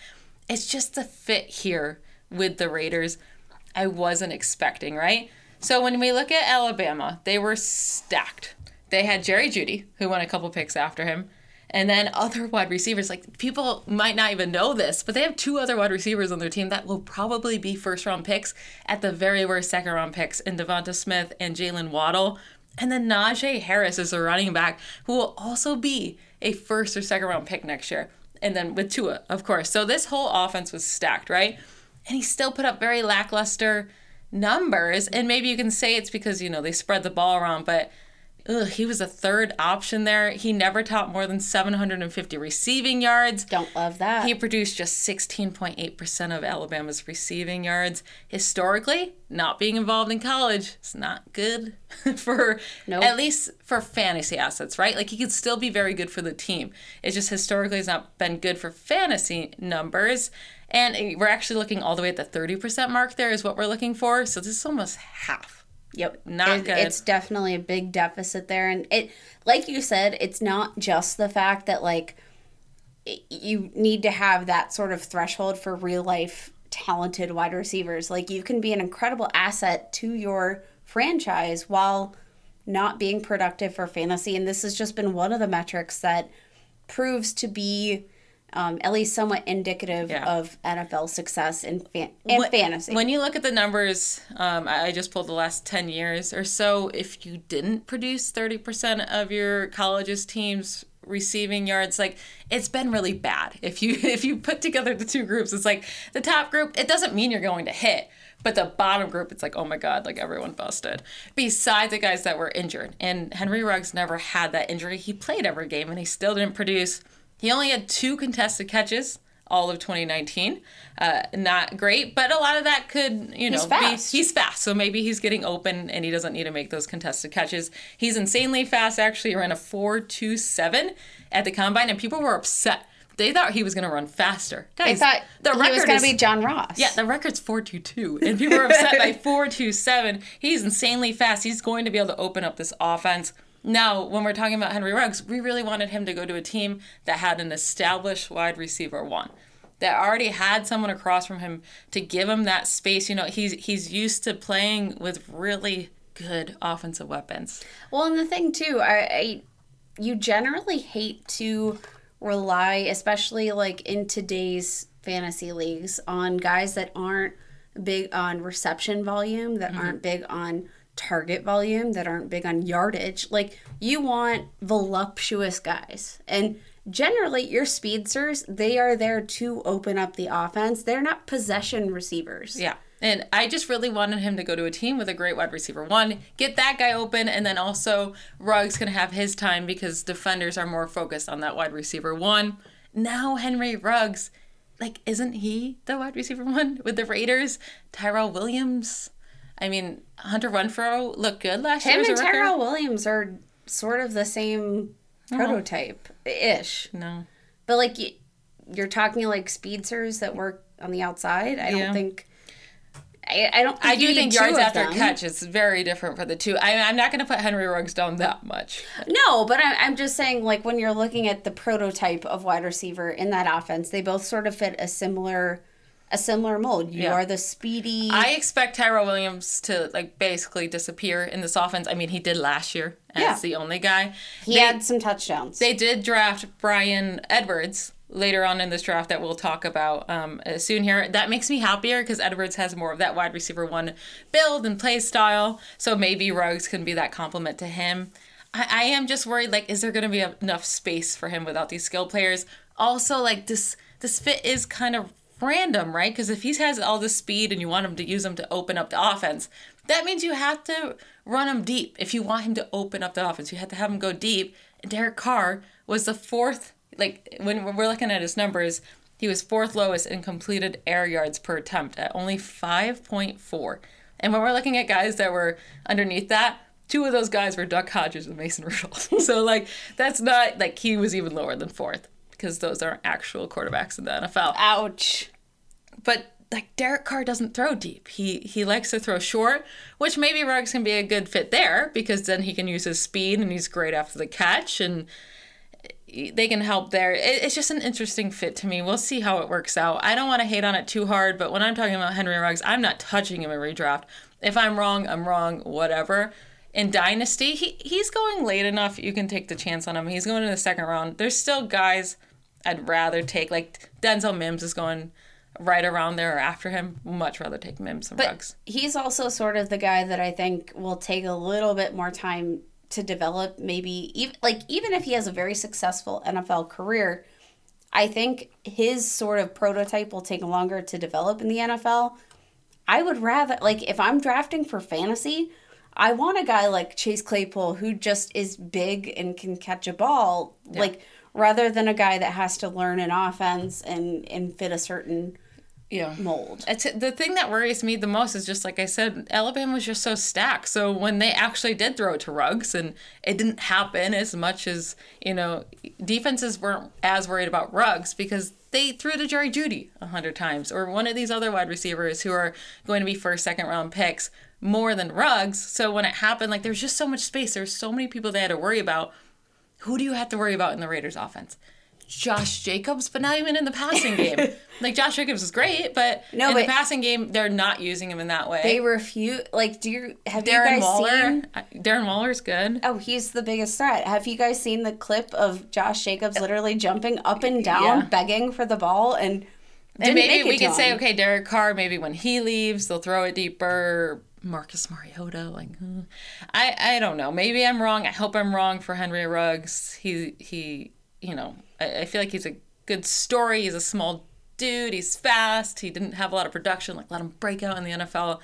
It's just the fit here with the Raiders I wasn't expecting, right? So when we look at Alabama, they were stacked. They had Jerry Jeudy, who went a couple picks after him, and then other wide receivers. Like, people might not even know this, but they have two other wide receivers on their team that will probably be first-round picks, at the very worst second-round picks, in DeVonta Smith and Jalen Waddle. And then Najee Harris is a running back who will also be a first- or second-round pick next year. And then with Tua, of course. So this whole offense was stacked, right? And he still put up very lackluster numbers, and maybe you can say it's because, you know, they spread the ball around, but he was a third option there. He never topped more than 750 receiving yards. Don't love that. He produced just 16.8% of Alabama's receiving yards. Historically, not being involved in college is not good for at least for fantasy assets, right? Like, he could still be very good for the team. It's just historically has not been good for fantasy numbers. And we're actually looking all the way at the 30% mark there is what we're looking for. So this is almost half. Yep. Not good. It's definitely a big deficit there. And it, like you said, it's not just the fact that, like, you need to have that sort of threshold for real-life talented wide receivers. Like, you can be an incredible asset to your franchise while not being productive for fantasy. And this has just been one of the metrics that proves to be at least somewhat indicative of NFL success in fantasy. When you look at the numbers, I just pulled the last 10 years or so. If you didn't produce 30% of your college's team's receiving yards, like, it's been really bad. If you put together the two groups, it's like the top group, it doesn't mean you're going to hit. But the bottom group, it's like, oh my God, like, everyone busted. Besides the guys that were injured. And Henry Ruggs never had that injury. He played every game, and he still didn't produce. He only had two contested catches all of 2019. Not great, but a lot of that could, he's fast. So maybe he's getting open and he doesn't need to make those contested catches. He's insanely fast, actually. He ran a 4.27 at the combine, and people were upset. They thought he was going to run faster. Guys, they thought he was going to be John Ross. Yeah, the record's 4.22, and people were upset by 4.27. He's insanely fast. He's going to be able to open up this offense. Now, when we're talking about Henry Ruggs, we really wanted him to go to a team that had an established wide receiver one, that already had someone across from him to give him that space. You know, he's used to playing with really good offensive weapons. Well, and the thing, too, you generally hate to rely, especially like in today's fantasy leagues, on guys that aren't big on reception volume, that aren't big on target volume, that aren't big on yardage. Like, you want voluptuous guys, and generally your speedsters, they are there to open up the offense. They're not possession receivers. Yeah. And I just really wanted him to go to a team with a great wide receiver one, get that guy open, and then also Ruggs can have his time because defenders are more focused on that wide receiver one. Now Henry Ruggs, like, isn't he the wide receiver one with the Raiders? Tyrell Williams. I mean, Hunter Renfrow looked good last year. Him and Tyrell Williams are sort of the same prototype-ish. No. But, like, you're talking, like, speedsters that work on the outside. I do think yards after catch is very different for the two. I'm not going to put Henry Ruggs down that much. No, but I'm just saying, like, when you're looking at the prototype of wide receiver in that offense, they both sort of fit a similar mold. You are the speedy. I expect Tyrell Williams to, like, basically disappear in this offense. I mean, he did last year as the only guy. He had some touchdowns. They did draft Bryan Edwards later on in this draft that we'll talk about soon here. That makes me happier because Edwards has more of that wide receiver one build and play style. So maybe Ruggs can be that compliment to him. I am just worried, like, is there going to be enough space for him without these skill players? Also, like, this fit is kind of random, right? Because if he has all this speed and you want him to use him to open up the offense, that means you have to run him deep. If you want him to open up the offense, you have to have him go deep. And Derek Carr was the fourth. Like, when we're looking at his numbers, he was fourth lowest in completed air yards per attempt at only 5.4. And when we're looking at guys that were underneath that, two of those guys were Duck Hodges and Mason Rudolph. So, like, that's not, like, he was even lower than fourth because those aren't actual quarterbacks in the NFL. Ouch. But, like, Derek Carr doesn't throw deep. He likes to throw short, which maybe Ruggs can be a good fit there because then he can use his speed and he's great after the catch and they can help there. It's just an interesting fit to me. We'll see how it works out. I don't want to hate on it too hard, but when I'm talking about Henry Ruggs, I'm not touching him in redraft. If I'm wrong, I'm wrong, whatever. In Dynasty, he's going late enough. You can take the chance on him. He's going in the second round. There's still guys I'd rather take. Like, Denzel Mims is going right around there or after him. Much rather take Mims than Ruggs. He's also sort of the guy that I think will take a little bit more time to develop, maybe even if he has a very successful NFL career, I think his sort of prototype will take longer to develop in the NFL. I would rather, like, if I'm drafting for fantasy, I want a guy like Chase Claypool who just is big and can catch a ball, like, rather than a guy that has to learn an offense and fit a certain mold. The thing that worries me the most is just, like I said, Alabama was just so stacked. So when they actually did throw it to Ruggs, and it didn't happen as much as, you know, defenses weren't as worried about Ruggs because they threw to Jerry Jeudy 100 times or one of these other wide receivers who are going to be first, second round picks more than Ruggs. So when it happened, like, there's just so much space. There's so many people they had to worry about. Who do you have to worry about in the Raiders offense? Josh Jacobs, but not even in the passing game. Like, Josh Jacobs is great, but in the passing game, they're not using him in that way. They refuse. Like, have Darren Waller seen? Darren Waller's good. Oh, he's the biggest threat. Have you guys seen the clip of Josh Jacobs literally jumping up and down, begging for the ball? And maybe we could say, okay, Derek Carr, maybe when he leaves, they'll throw it deeper. Marcus Mariota, like, I don't know. Maybe I'm wrong. I hope I'm wrong for Henry Ruggs. He you know, I feel like he's a good story. He's a small dude. He's fast. He didn't have a lot of production. Like, let him break out in the NFL.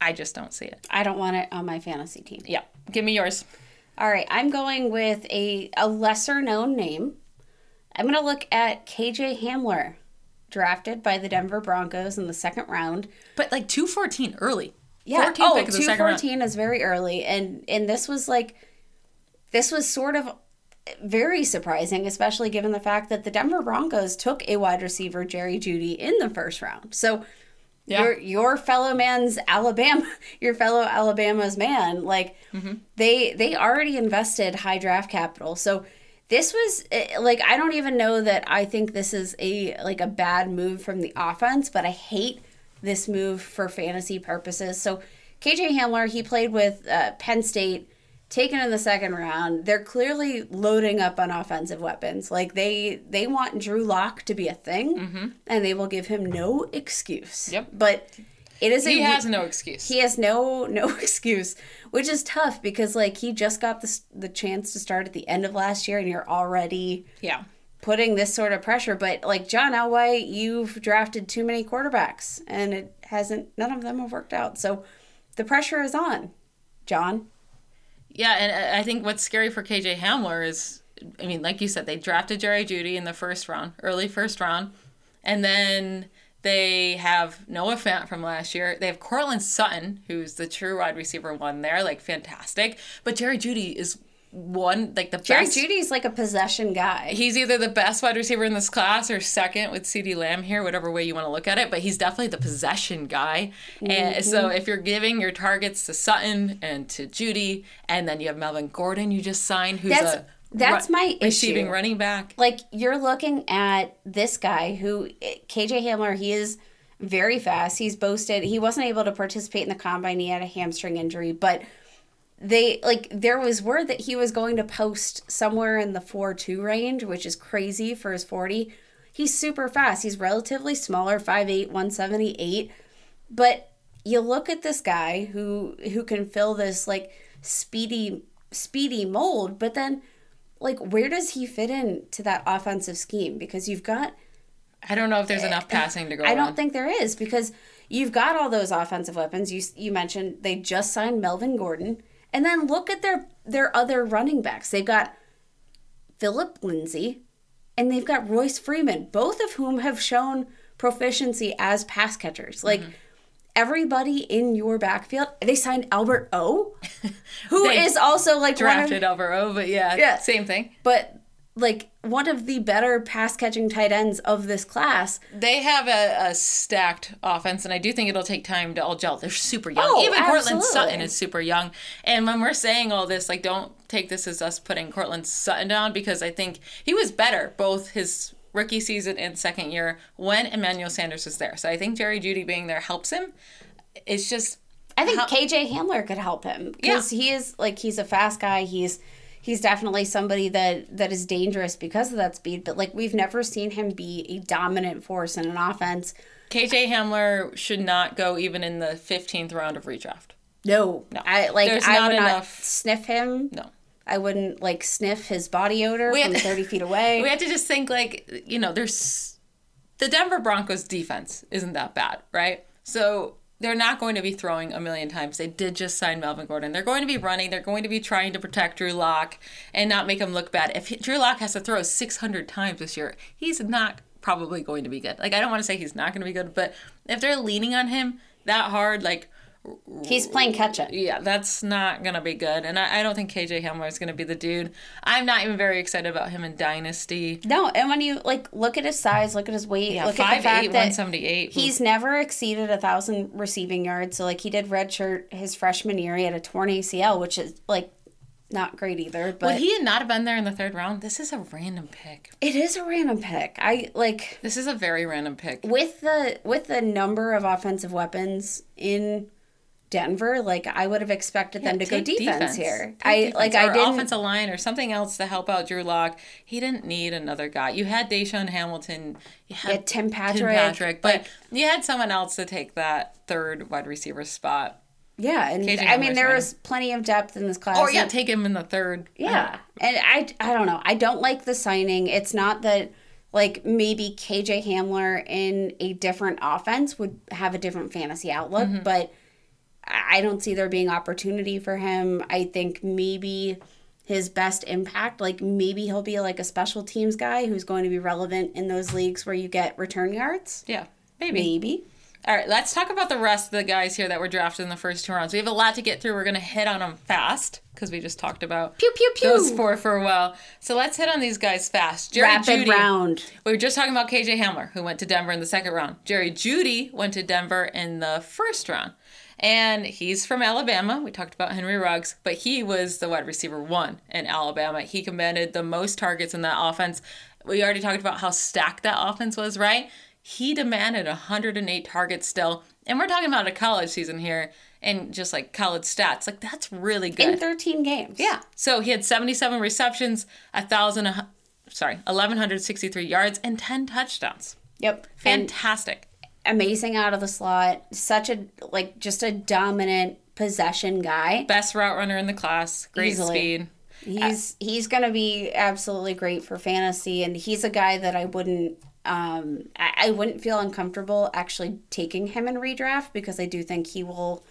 I just don't see it. I don't want it on my fantasy team. Yeah. Give me yours. All right. I'm going with a lesser-known name. I'm going to look at K.J. Hamler, drafted by the Denver Broncos in the second round. But, like, 214 early. Yeah. 214 is very early. And this was, like, this was sort of very surprising, especially given the fact that the Denver Broncos took a wide receiver, Jerry Jeudy, in the first round. So Yeah. Your fellow man's Alabama, your fellow Alabama's man, like they already invested high draft capital. So this was like, I don't even know that I think this is a bad move from the offense, but I hate this move for fantasy purposes. So K.J. Hamler, he played with Penn State, taken in the second round. They're clearly loading up on offensive weapons. Like they want Drew Lock to be a thing, and they will give him no excuse. Yep. But it is he has no excuse. He has no excuse, which is tough because like he just got the chance to start at the end of last year, and you're already putting this sort of pressure. But like John Elway, you've drafted too many quarterbacks, and it hasn't. None of them have worked out. So the pressure is on, John. Yeah, and I think what's scary for K.J. Hamler is, I mean, like you said, they drafted Jerry Jeudy in the first round, early first round, and then they have Noah Fant from last year. They have Cortland Sutton, who's the true wide receiver one there, like fantastic. But Jerry Jeudy is one, like the best. Jerry Judy's like a possession guy. He's either the best wide receiver in this class or second with CeeDee Lamb here, whatever way you want to look at it, but he's definitely the possession guy. And so if you're giving your targets to Sutton and to Jeudy, and then you have Melvin Gordon you just signed, who's receiving running back. Like you're looking at this guy who, K.J. Hamler, he is very fast. He's boasted. He wasn't able to participate in the combine. He had a hamstring injury, but they there was word that he was going to post somewhere in the 4.2 range, which is crazy for his 40. He's super fast. He's relatively smaller, 5'8", 178. But you look at this guy who can fill this like speedy mold, but then like where does he fit into that offensive scheme? Because you've got I don't know if there's enough passing to go around. I don't think there is because you've got all those offensive weapons. You mentioned they just signed Melvin Gordon. And then look at their other running backs. They've got Phillip Lindsay and they've got Royce Freeman, both of whom have shown proficiency as pass catchers. Like everybody in your backfield, they signed Albert O, who is also like drafted Albert O, but same thing. But like one of the better pass catching tight ends of this class. They have a stacked offense, and I do think it'll take time to all gel. They're super young. Even Cortland Sutton is super young. And when we're saying all this, like don't take this as us putting Cortland Sutton down, because I think he was better both his rookie season and second year when Emmanuel Sanders was there. So I think Jerry Jeudy being there helps him. It's just I think K.J. Hamler could help him because he is like he's a fast guy. He's definitely somebody that is dangerous because of that speed, but like we've never seen him be a dominant force in an offense. K.J. Hamler should not go even in the 15th round of redraft. No. I would not sniff him. No. I wouldn't like sniff his body odor from 30 feet away. We have to just think like, you know, there's the Denver Broncos defense isn't that bad, right? So they're not going to be throwing a million times. They did just sign Melvin Gordon. They're going to be running. They're going to be trying to protect Drew Lock and not make him look bad. If Drew Lock has to throw 600 times this year, he's not probably going to be good. Like, I don't want to say he's not going to be good, but if they're leaning on him that hard, like... He's playing catch-up. Yeah, that's not going to be good. And I don't think K.J. Hamler is going to be the dude. I'm not even very excited about him in Dynasty. No, and when you, like, look at his size, look at his weight, look at the fact that 178. He's never exceeded 1,000 receiving yards. So, like, he did redshirt his freshman year. He had a torn ACL, which is, like, not great either. But would he not have been there in the third round? This is a random pick. It is a random pick. This is a very random pick. With the number of offensive weapons in Denver, like I would have expected them to go defense here. I didn't offensive line or something else to help out Drew Lock. He didn't need another guy. You had Deshaun Hamilton, you had Tim Patrick, but you had someone else to take that third wide receiver spot. Yeah, and I mean there was plenty of depth in this class. Oh yeah, take him in the third. Yeah, and I don't know. I don't like the signing. It's not that. Like, maybe K.J. Hamler in a different offense would have a different fantasy outlook, but I don't see there being opportunity for him. I think maybe his best impact, like, maybe he'll be, like, a special teams guy who's going to be relevant in those leagues where you get return yards. Yeah, maybe. All right, let's talk about the rest of the guys here that were drafted in the first two rounds. We have a lot to get through. We're going to hit on them fast because we just talked about those four for a while. So let's hit on these guys fast. Jerry Jeudy. We were just talking about K.J. Hamler, who went to Denver in the second round. Jerry Jeudy went to Denver in the first round. And he's from Alabama. We talked about Henry Ruggs, but he was the wide receiver one in Alabama. He commanded the most targets in that offense. We already talked about how stacked that offense was, right? He demanded 108 targets still. And we're talking about a college season here and just like college stats. Like, that's really good. In 13 games. Yeah. So he had 77 receptions, 1,163 yards, and 10 touchdowns. Yep. Fantastic. And amazing out of the slot. Such a, like, just a dominant possession guy. Best route runner in the class. Great speed. He's going to be absolutely great for fantasy. And he's a guy that I wouldn't feel uncomfortable actually taking him in redraft because I do think he will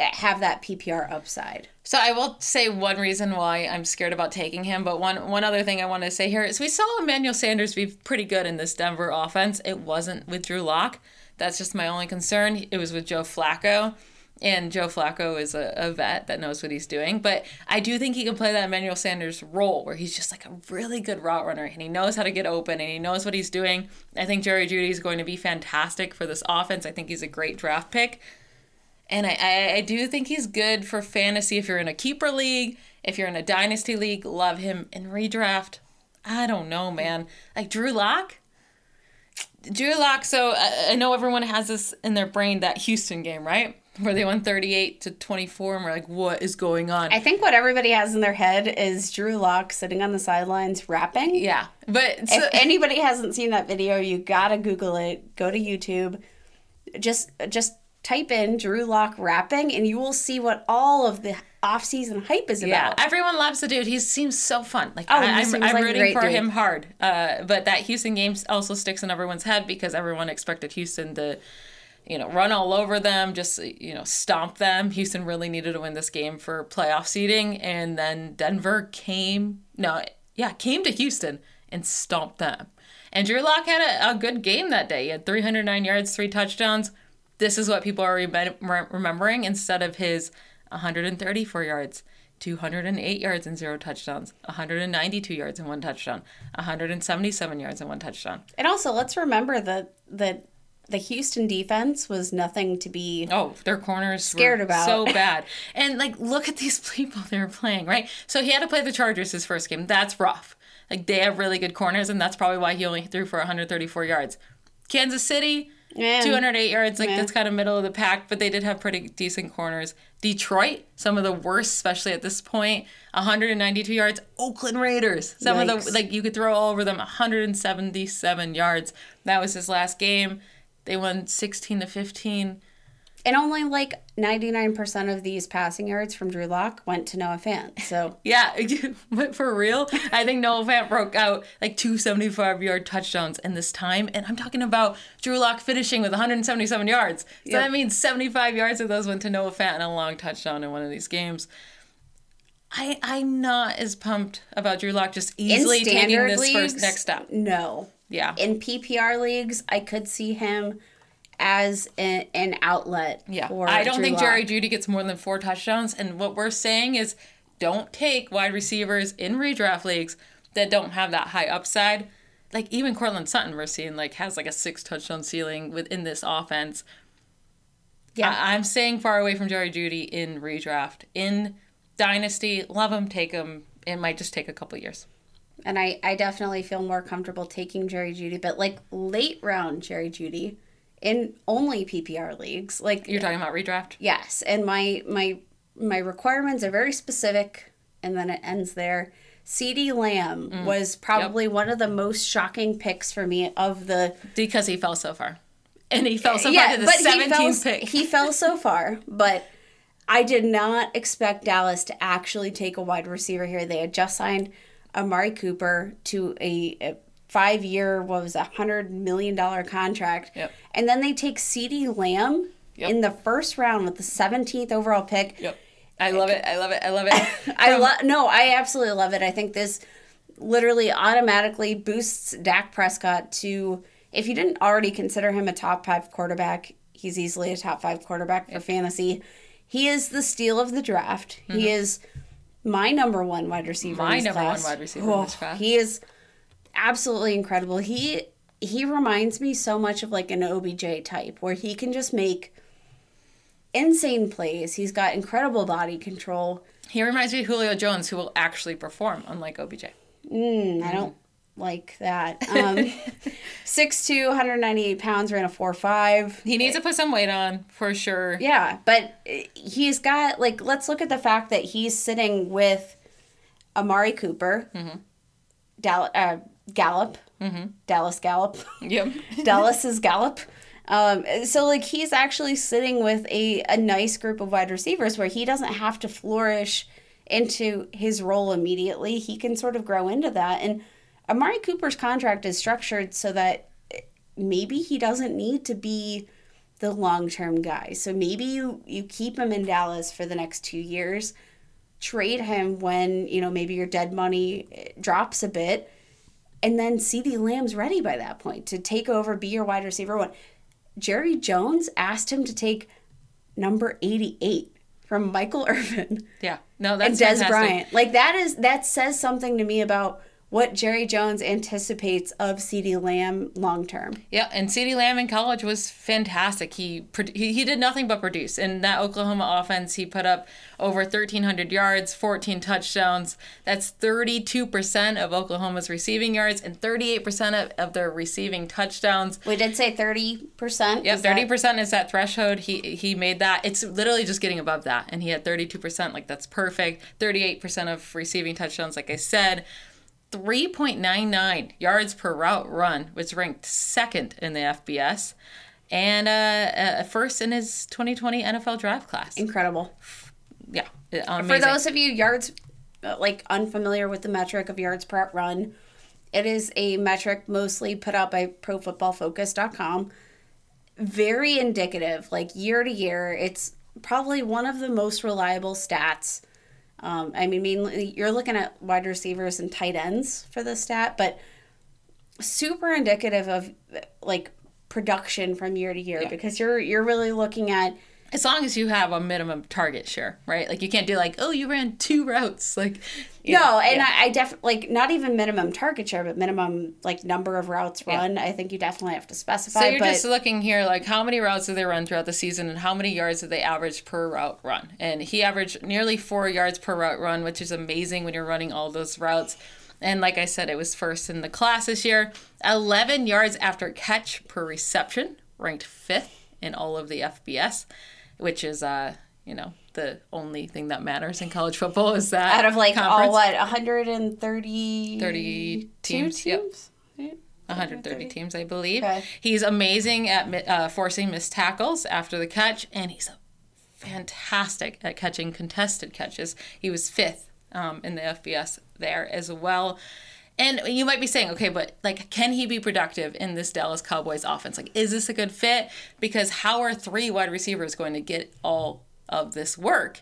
have that PPR upside. So I will say one reason why I'm scared about taking him, but one other thing I want to say here is we saw Emmanuel Sanders be pretty good in this Denver offense. It wasn't with Drew Lock. That's just my only concern. It was with Joe Flacco. And Joe Flacco is a vet that knows what he's doing. But I do think he can play that Emmanuel Sanders role where he's just like a really good route runner and he knows how to get open and he knows what he's doing. I think Jerry Jeudy is going to be fantastic for this offense. I think he's a great draft pick. And I do think he's good for fantasy if you're in a keeper league, if you're in a dynasty league, love him. In redraft, I don't know, man. Like Drew Lock, so I know everyone has this in their brain, that Houston game, right? Where they won 38-24, and we're like, what is going on? I think what everybody has in their head is Drew Lock sitting on the sidelines rapping. Yeah. But so, if anybody hasn't seen that video, you got to Google it. Go to YouTube. Just type in Drew Lock rapping, and you will see what all of the offseason hype is about. Yeah, everyone loves the dude. He seems so fun. Like, I'm rooting for him hard. But that Houston game also sticks in everyone's head because everyone expected Houston to run all over them, just, stomp them. Houston really needed to win this game for playoff seeding. And then Denver came to Houston and stomped them. And Drew Lock had a good game that day. He had 309 yards, 3 touchdowns. This is what people are remembering instead of his 134 yards, 208 yards and 0 touchdowns, 192 yards and 1 touchdown, 177 yards and 1 touchdown. And also, let's remember that the Houston defense was nothing to be their corners scared about. So bad. And, look at these people they were playing, right? So he had to play the Chargers his first game. That's rough. They have really good corners, and that's probably why he only threw for 134 yards. Kansas City, 208 yards. That's kind of middle of the pack, but they did have pretty decent corners. Detroit, some of the worst, especially at this point, 192 yards. Oakland Raiders, some of the, you could throw all over them, 177 yards. That was his last game. They won 16-15. And only 99% of these passing yards from Drew Lock went to Noah Fant. So yeah, but for real, I think Noah Fant broke out 275-yard touchdowns in this time. And I'm talking about Drew Lock finishing with 177 yards. So that means 75 yards of those went to Noah Fant and a long touchdown in one of these games. I'm not as pumped about Drew Lock just easily taking this next step. No. Yeah. In PPR leagues, I could see him as an outlet. Yeah. I don't think Jerry Jeudy gets more than 4 touchdowns. And what we're saying is don't take wide receivers in redraft leagues that don't have that high upside. Even Cortland Sutton, we're seeing, has a 6 touchdown ceiling within this offense. Yeah. I'm staying far away from Jerry Jeudy in redraft. In dynasty, love him, take him. It might just take a couple years. And I definitely feel more comfortable taking Jerry Jeudy, but late round Jerry Jeudy in only PPR leagues. You're talking about redraft? Yes. And my requirements are very specific, and then it ends there. CeeDee Lamb was probably one of the most shocking picks for me because he fell so far. And he fell so far to the 17th pick. He fell so far, but I did not expect Dallas to actually take a wide receiver here. They had just signed Amari Cooper to a 5-year, $100 million contract. Yep. And then they take CeeDee Lamb in the first round with the 17th overall pick. Yep. I love it. I absolutely love it. I think this literally automatically boosts Dak Prescott to, if you didn't already consider him a top 5 quarterback, He's easily a top five quarterback for fantasy. He is the steal of the draft. Mm-hmm. He is my number one wide receiver in this class. He is absolutely incredible. He reminds me so much of like an OBJ type where he can just make insane plays. He's got incredible body control. He reminds me of Julio Jones, who will actually perform, unlike OBJ. I don't like that. 6'2", 198 pounds, ran a 4.5. He needs to put some weight on, for sure. Yeah, but he's got, like, let's look at the fact that he's sitting with Amari Cooper, mm-hmm. Gallup, mm-hmm. Dallas Gallup. Yep. Dallas is Gallup. So, like, he's actually sitting with a nice group of wide receivers where he doesn't have to flourish into his role immediately. He can sort of grow into that. And Amari Cooper's contract is structured so that maybe he doesn't need to be the long-term guy. So maybe you keep him in Dallas for the next 2 years, trade him when, you know, maybe your dead money drops a bit, and then CeeDee Lamb's ready by that point to take over, be your wide receiver one. Jerry Jones asked him to take number 88 from Michael Irvin. Yeah. No, that's fantastic. And Dez Bryant. Like, that says something to me about what Jerry Jones anticipates of CeeDee Lamb long term. Yeah, and CeeDee Lamb in college was fantastic. He did nothing but produce. In that Oklahoma offense, he put up over 1,300 yards, 14 touchdowns. That's 32% of Oklahoma's receiving yards and 38% of their receiving touchdowns. We did say 30%. Yeah, 30% is that threshold. He made that. It's literally just getting above that, and he had 32%. Like, that's perfect. 38% of receiving touchdowns, like I said. 3.99 yards per route run, was ranked second in the FBS and first in his 2020 NFL draft class. Incredible. Yeah. Amazing. For those of you unfamiliar with the metric of yards per run, it is a metric mostly put out by ProFootballFocus.com. Very indicative, like year to year. It's probably one of the most reliable stats. Mainly you're looking at wide receivers and tight ends for this stat, but super indicative of, like, production from year to year because you're really looking at... As long as you have a minimum target share, right? Like, you can't do, like, oh, you ran two routes. Like, I definitely, like, not even minimum target share, but minimum, like, number of routes run. I think you definitely have to specify. So just looking here, like, how many routes did they run throughout the season and how many yards did they average per route run? And he averaged nearly 4 yards per route run, which is amazing when you're running all those routes. And like I said, it was first in the class this year. 11 yards after catch per reception, ranked fifth in all of the FBS. Which is, the only thing that matters in college football is that out of, like, conference. 130 teams? Yep. 130 teams, I believe. Okay. He's amazing at forcing missed tackles after the catch, and he's fantastic at catching contested catches. He was fifth in the FBS there as well. And you might be saying, okay, but, like, can he be productive in this Dallas Cowboys offense? Like, is this a good fit? Because how are three wide receivers going to get all of this work?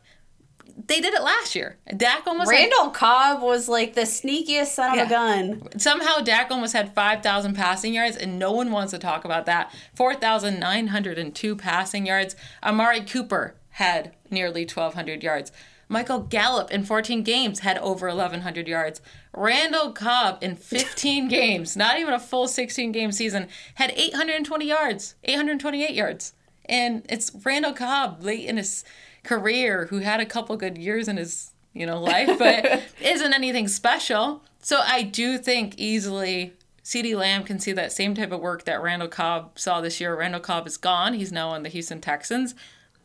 They did it last year. Dak almost Randall Cobb was, like, the sneakiest son of a gun. Somehow Dak almost had 5,000 passing yards, and no one wants to talk about that. 4,902 passing yards. Amari Cooper had nearly 1,200 yards. Michael Gallup in 14 games had over 1,100 yards. Randall Cobb in 15 games, not even a full 16-game season, had 828 yards. And it's Randall Cobb late in his career who had a couple good years in his, life, but isn't anything special. So I do think easily CeeDee Lamb can see that same type of work that Randall Cobb saw this year. Randall Cobb is gone. He's now on the Houston Texans.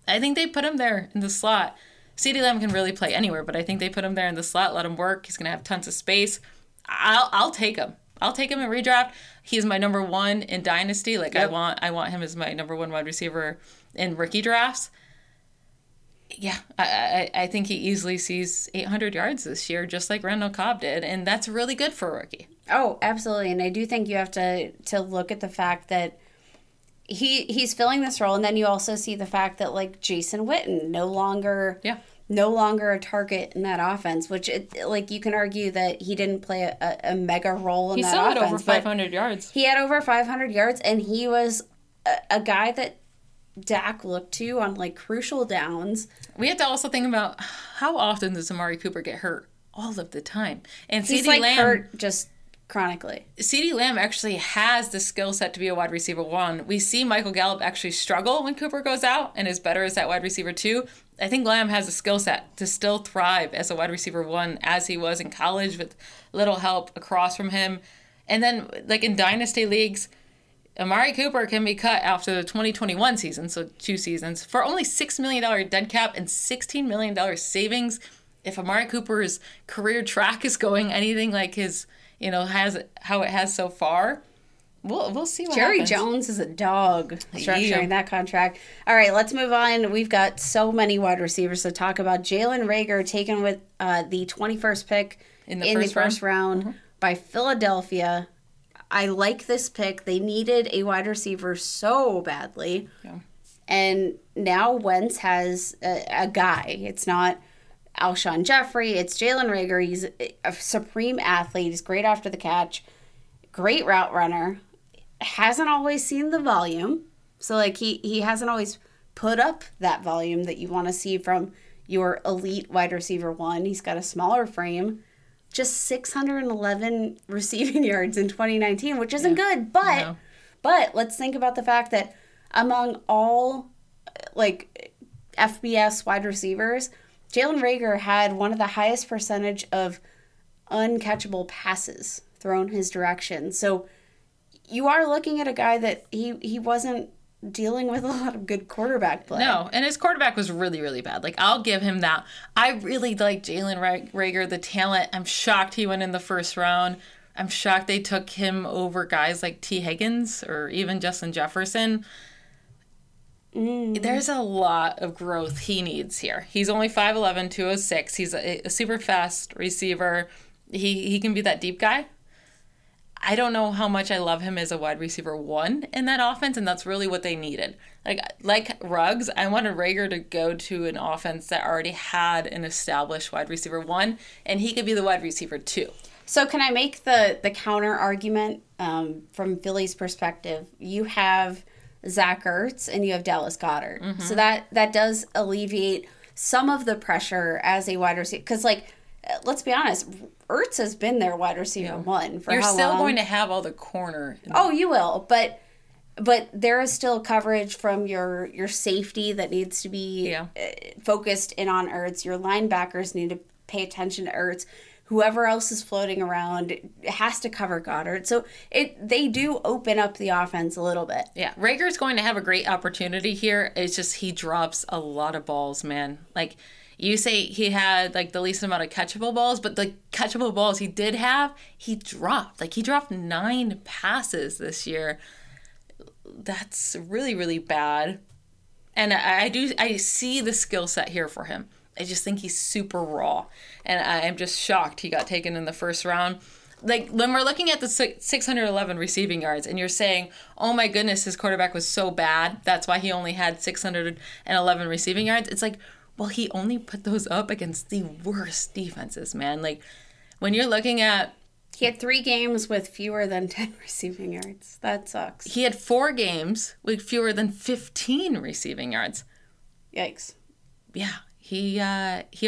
I think they put him there in the slot. CeeDee Lamb can really play anywhere, but I think they put him there in the slot, let him work. He's going to have tons of space. I'll take him. I'll take him in redraft. He's my number one in Dynasty. Like, yep. I want him as my number one wide receiver in rookie drafts. Yeah, I think he easily sees 800 yards this year, just like Randall Cobb did, and that's really good for a rookie. Oh, absolutely, and I do think you have to look at the fact that he's filling this role, and then you also see the fact that, like, Jason Witten no longer a target in that offense, which, you can argue that he didn't play a mega role in that offense. He still had over 500 yards. He had over 500 yards, and he was a guy that Dak looked to on, like, crucial downs. We have to also think about how often does Amari Cooper get hurt? All of the time. And CeeDee Lamb... He's, hurt just chronically. CeeDee Lamb actually has the skill set to be a wide receiver one. We see Michael Gallup actually struggle when Cooper goes out and is better as that wide receiver two. I think Lamb has a skill set to still thrive as a wide receiver one as he was in college with little help across from him. And then, like, in dynasty leagues... Amari Cooper can be cut after the 2021 season, so 2 seasons, for only $6 million dead cap and $16 million savings. If Amari Cooper's career track is going anything like his, you know, has how it has so far, we'll see what happens. Jerry Jones is a dog structuring that contract. All right, let's move on. We've got so many wide receivers to talk about. Jalen Reagor taken with the 21st pick in the first round mm-hmm. by Philadelphia. I like this pick. They needed a wide receiver so badly. Yeah. And now Wentz has a guy. It's not Alshon Jeffrey. It's Jalen Reagor. He's a supreme athlete. He's great after the catch. Great route runner. Hasn't always seen the volume. So, like, he hasn't always put up that volume that you want to see from your elite wide receiver one. He's got a smaller frame. Just 611 receiving yards in 2019, which isn't good. But let's think about the fact that among all, like, FBS wide receivers, Jalen Reagor had one of the highest percentage of uncatchable passes thrown his direction. So you are looking at a guy that he wasn't dealing with a lot of good quarterback play. No, and his quarterback was really, really bad. Like, I'll give him that. I really like Jalen Reagor, the talent. I'm shocked he went in the first round. I'm shocked they took him over guys like T. Higgins or even Justin Jefferson. Mm. There's a lot of growth he needs here. He's only 5'11", 206. He's a super fast receiver. He can be that deep guy. I don't know how much I love him as a wide receiver one in that offense, and that's really what they needed. Like Ruggs, I wanted Reagor to go to an offense that already had an established wide receiver one, and he could be the wide receiver two. So can I make the counter argument from Philly's perspective? You have Zach Ertz and you have Dallas Goedert. Mm-hmm. So that does alleviate some of the pressure as a wide receiver. Because, like, let's be honest, Ertz has been their wide receiver one for how long? You're still going to have all the corner. Oh, you will. But there is still coverage from your safety that needs to be focused in on Ertz. Your linebackers need to pay attention to Ertz. Whoever else is floating around has to cover Goddard. So they do open up the offense a little bit. Yeah. Rager's going to have a great opportunity here. It's just he drops a lot of balls, man. Like, you say he had, like, the least amount of catchable balls, but the catchable balls he did have, he dropped. Like, he dropped 9 passes this year. That's really, really bad. And I see the skill set here for him. I just think he's super raw. And I'm just shocked he got taken in the first round. Like, when we're looking at the 611 receiving yards and you're saying, oh my goodness, his quarterback was so bad, that's why he only had 611 receiving yards. It's like, well, he only put those up against the worst defenses, man. Like, when you're looking at... He had 3 games with fewer than 10 receiving yards. That sucks. He had 4 games with fewer than 15 receiving yards. Yikes. Yeah. He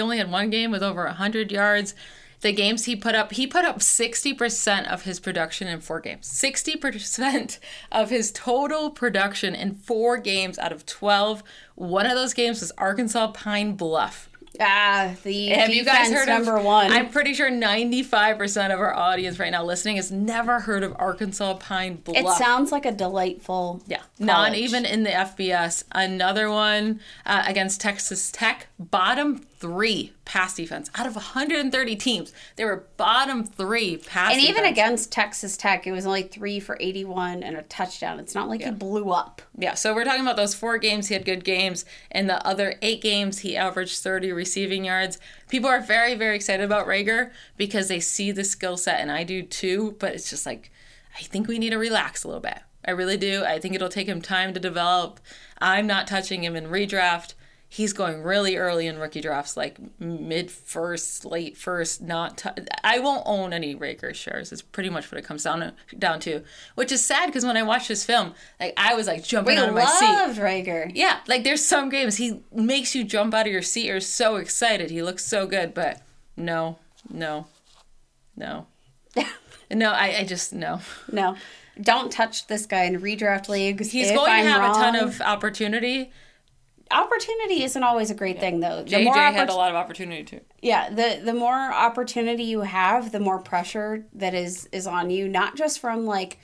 only had 1 game with over 100 yards. The games he put up 60% of his production in 4 games. 60% of his total production in 4 games out of 12. One of those games was Arkansas Pine Bluff. The defense, you guys heard number one. I'm pretty sure 95% of our audience right now listening has never heard of Arkansas Pine Bluff. It sounds like a delightful college. Not even in the FBS. Another one against Texas Tech. Bottom 3 pass defense. Out of 130 teams, they were bottom 3 pass defense. And even against Texas Tech, it was only 3 for 81 and a touchdown. It's not like he blew up. Yeah, so we're talking about those 4 games. He had good games. And the other 8 games, he averaged 30 receiving yards. People are very, very excited about Reagor because they see the skill set, and I do too. But it's just like, I think we need to relax a little bit. I really do. I think it'll take him time to develop. I'm not touching him in redraft. he's going really early in rookie drafts, like mid-first, late-first, I won't own any Reagor shares. It's pretty much what it comes down to, which is sad because when I watched this film, like I was like jumping out of my seat. We loved Reagor. Yeah, like there's some games he makes you jump out of your seat. You're so excited. He looks so good, but no. No, I just, no. No. Don't touch this guy in redraft leagues. He's going to have a ton of opportunity. Opportunity isn't always a great thing, though. JJ had a lot of opportunity, too. Yeah, the more opportunity you have, the more pressure that is on you, not just from, like,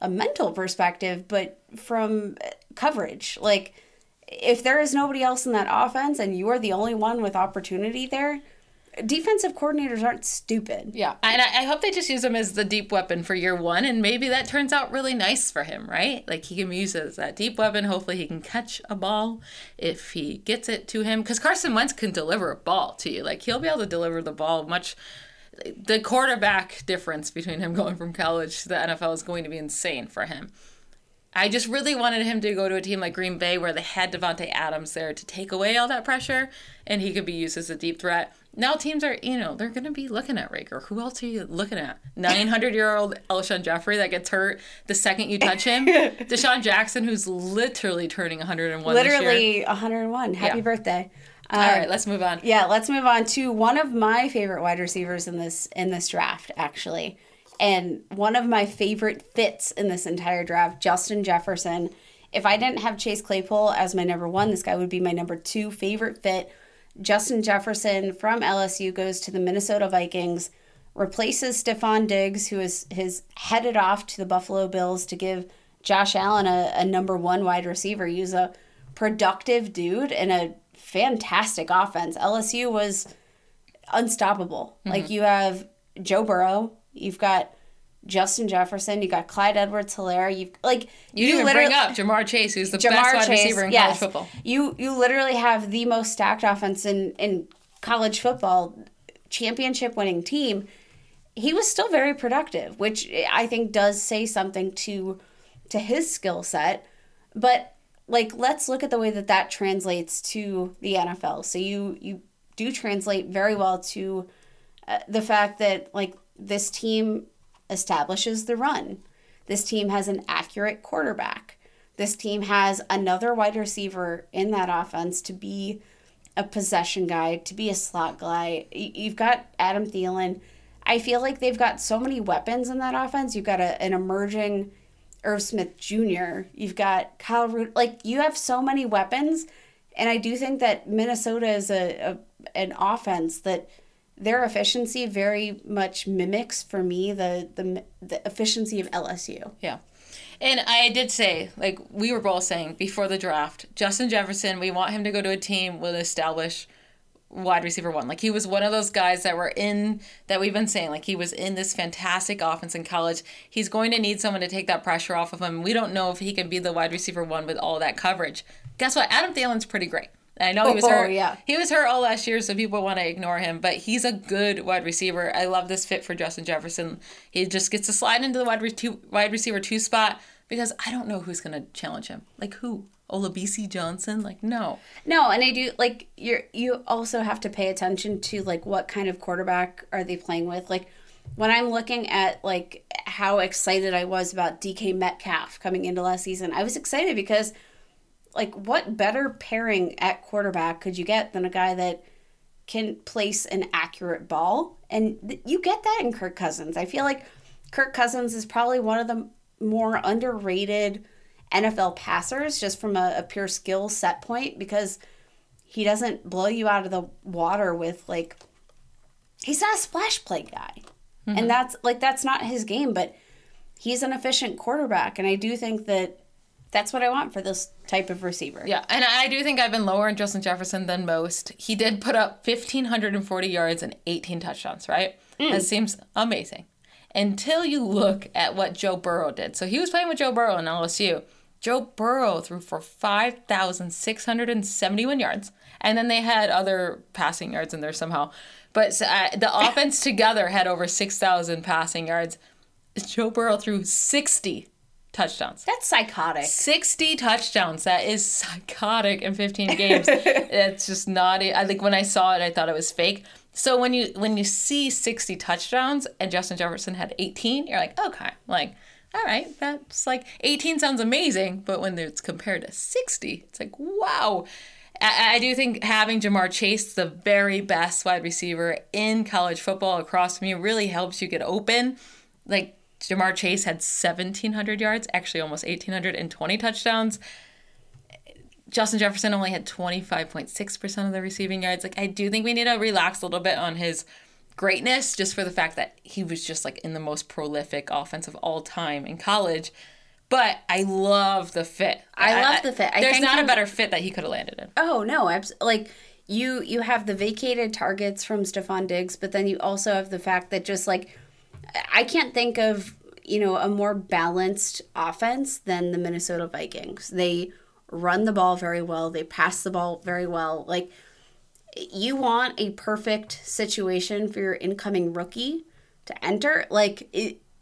a mental perspective, but from coverage. Like, if there is nobody else in that offense and you are the only one with opportunity there, defensive coordinators aren't stupid. Yeah, and I hope they just use him as the deep weapon for year one, and maybe that turns out really nice for him, right? Like, he can be used as that deep weapon. Hopefully he can catch a ball if he gets it to him, because Carson Wentz can deliver a ball to you. Like, he'll be able to deliver the ball much. The quarterback difference between him going from college to the NFL is going to be insane for him. I just really wanted him to go to a team like Green Bay where they had Devontae Adams there to take away all that pressure, and he could be used as a deep threat. Now teams are, they're going to be looking at Reagor. Who else are you looking at? 900-year-old Elshon Jeffrey that gets hurt the second you touch him. Deshaun Jackson, who's literally turning 101 this year. Literally 101. Happy birthday. All right, let's move on. Yeah, let's move on to one of my favorite wide receivers in this draft, actually. And one of my favorite fits in this entire draft, Justin Jefferson. If I didn't have Chase Claypool as my number one, this guy would be my number two favorite fit. Justin Jefferson from LSU goes to the Minnesota Vikings, replaces Stefon Diggs, who is headed off to the Buffalo Bills to give Josh Allen a number one wide receiver. He's a productive dude and a fantastic offense. LSU was unstoppable. Mm-hmm. Like, you have Joe Burrow, you've got Justin Jefferson, you got Clyde Edwards-Hilaire. You didn't even bring up Ja'Marr Chase, who's the best wide receiver in college football. You literally have the most stacked offense in college football, championship-winning team. He was still very productive, which I think does say something to his skill set. But like, let's look at the way that translates to the NFL. So you do translate very well to the fact that, like, this team establishes the run. This team has an accurate quarterback. This team has another wide receiver in that offense to be a possession guy, to be a slot guy. You've got Adam Thielen. I feel like they've got so many weapons in that offense. You've got an emerging Irv Smith Jr. You've got Kyle Rudolph. Like, you have so many weapons, and I do think that Minnesota is an offense that their efficiency very much mimics, for me, the efficiency of LSU. Yeah. And I did say, like we were both saying before the draft, Justin Jefferson, we want him to go to a team with established wide receiver one. Like, he was one of those guys that we've been saying, like, he was in this fantastic offense in college. He's going to need someone to take that pressure off of him. We don't know if he can be the wide receiver one with all that coverage. Guess what? Adam Thielen's pretty great. I know he was hurt. Yeah. He was hurt all last year, so people want to ignore him. But he's a good wide receiver. I love this fit for Justin Jefferson. He just gets to slide into the wide receiver two spot, because I don't know who's going to challenge him. Like, who? Olabisi Johnson? Like, no. No, and I do, like, you also have to pay attention to, like, what kind of quarterback are they playing with. Like, when I'm looking at, like, how excited I was about DK Metcalf coming into last season, I was excited because, like, what better pairing at quarterback could you get than a guy that can place an accurate ball? And you get that in Kirk Cousins. I feel like Kirk Cousins is probably one of the more underrated NFL passers, just from a pure skill set point, because he doesn't blow you out of the water with, like, he's not a splash play guy. Mm-hmm. And that's not his game, but he's an efficient quarterback. And I do think that's what I want for this type of receiver. Yeah, and I do think I've been lower on Justin Jefferson than most. He did put up 1,540 yards and 18 touchdowns, right? Mm. That seems amazing. Until you look at what Joe Burrow did. So he was playing with Joe Burrow in LSU. Joe Burrow threw for 5,671 yards. And then they had other passing yards in there somehow. But the offense together had over 6,000 passing yards. Joe Burrow threw 60 touchdowns. That's psychotic. 60 touchdowns. That is psychotic in 15 games. It's just not... I think when I saw it, I thought it was fake. So when you see 60 touchdowns and Justin Jefferson had 18, you're like, okay, like... all right, that's like 18 sounds amazing, but when it's compared to 60, it's like, wow. I do think having Ja'Marr Chase, the very best wide receiver in college football across from you, really helps you get open. Like Ja'Marr Chase had 1,700 yards, actually almost 1,800 and 20 touchdowns. Justin Jefferson only had 25.6% of the receiving yards. Like I do think we need to relax a little bit on his greatness, just for the fact that he was just like in the most prolific offense of all time in college. But I love the fit. I love the fit. There's not a better fit that he could have landed in. Oh, no. Like, you have the vacated targets from Stefon Diggs, but then you also have the fact that just like, I can't think of, you know, a more balanced offense than the Minnesota Vikings. They run the ball very well. They pass the ball very well. Like, you want a perfect situation for your incoming rookie to enter. Like,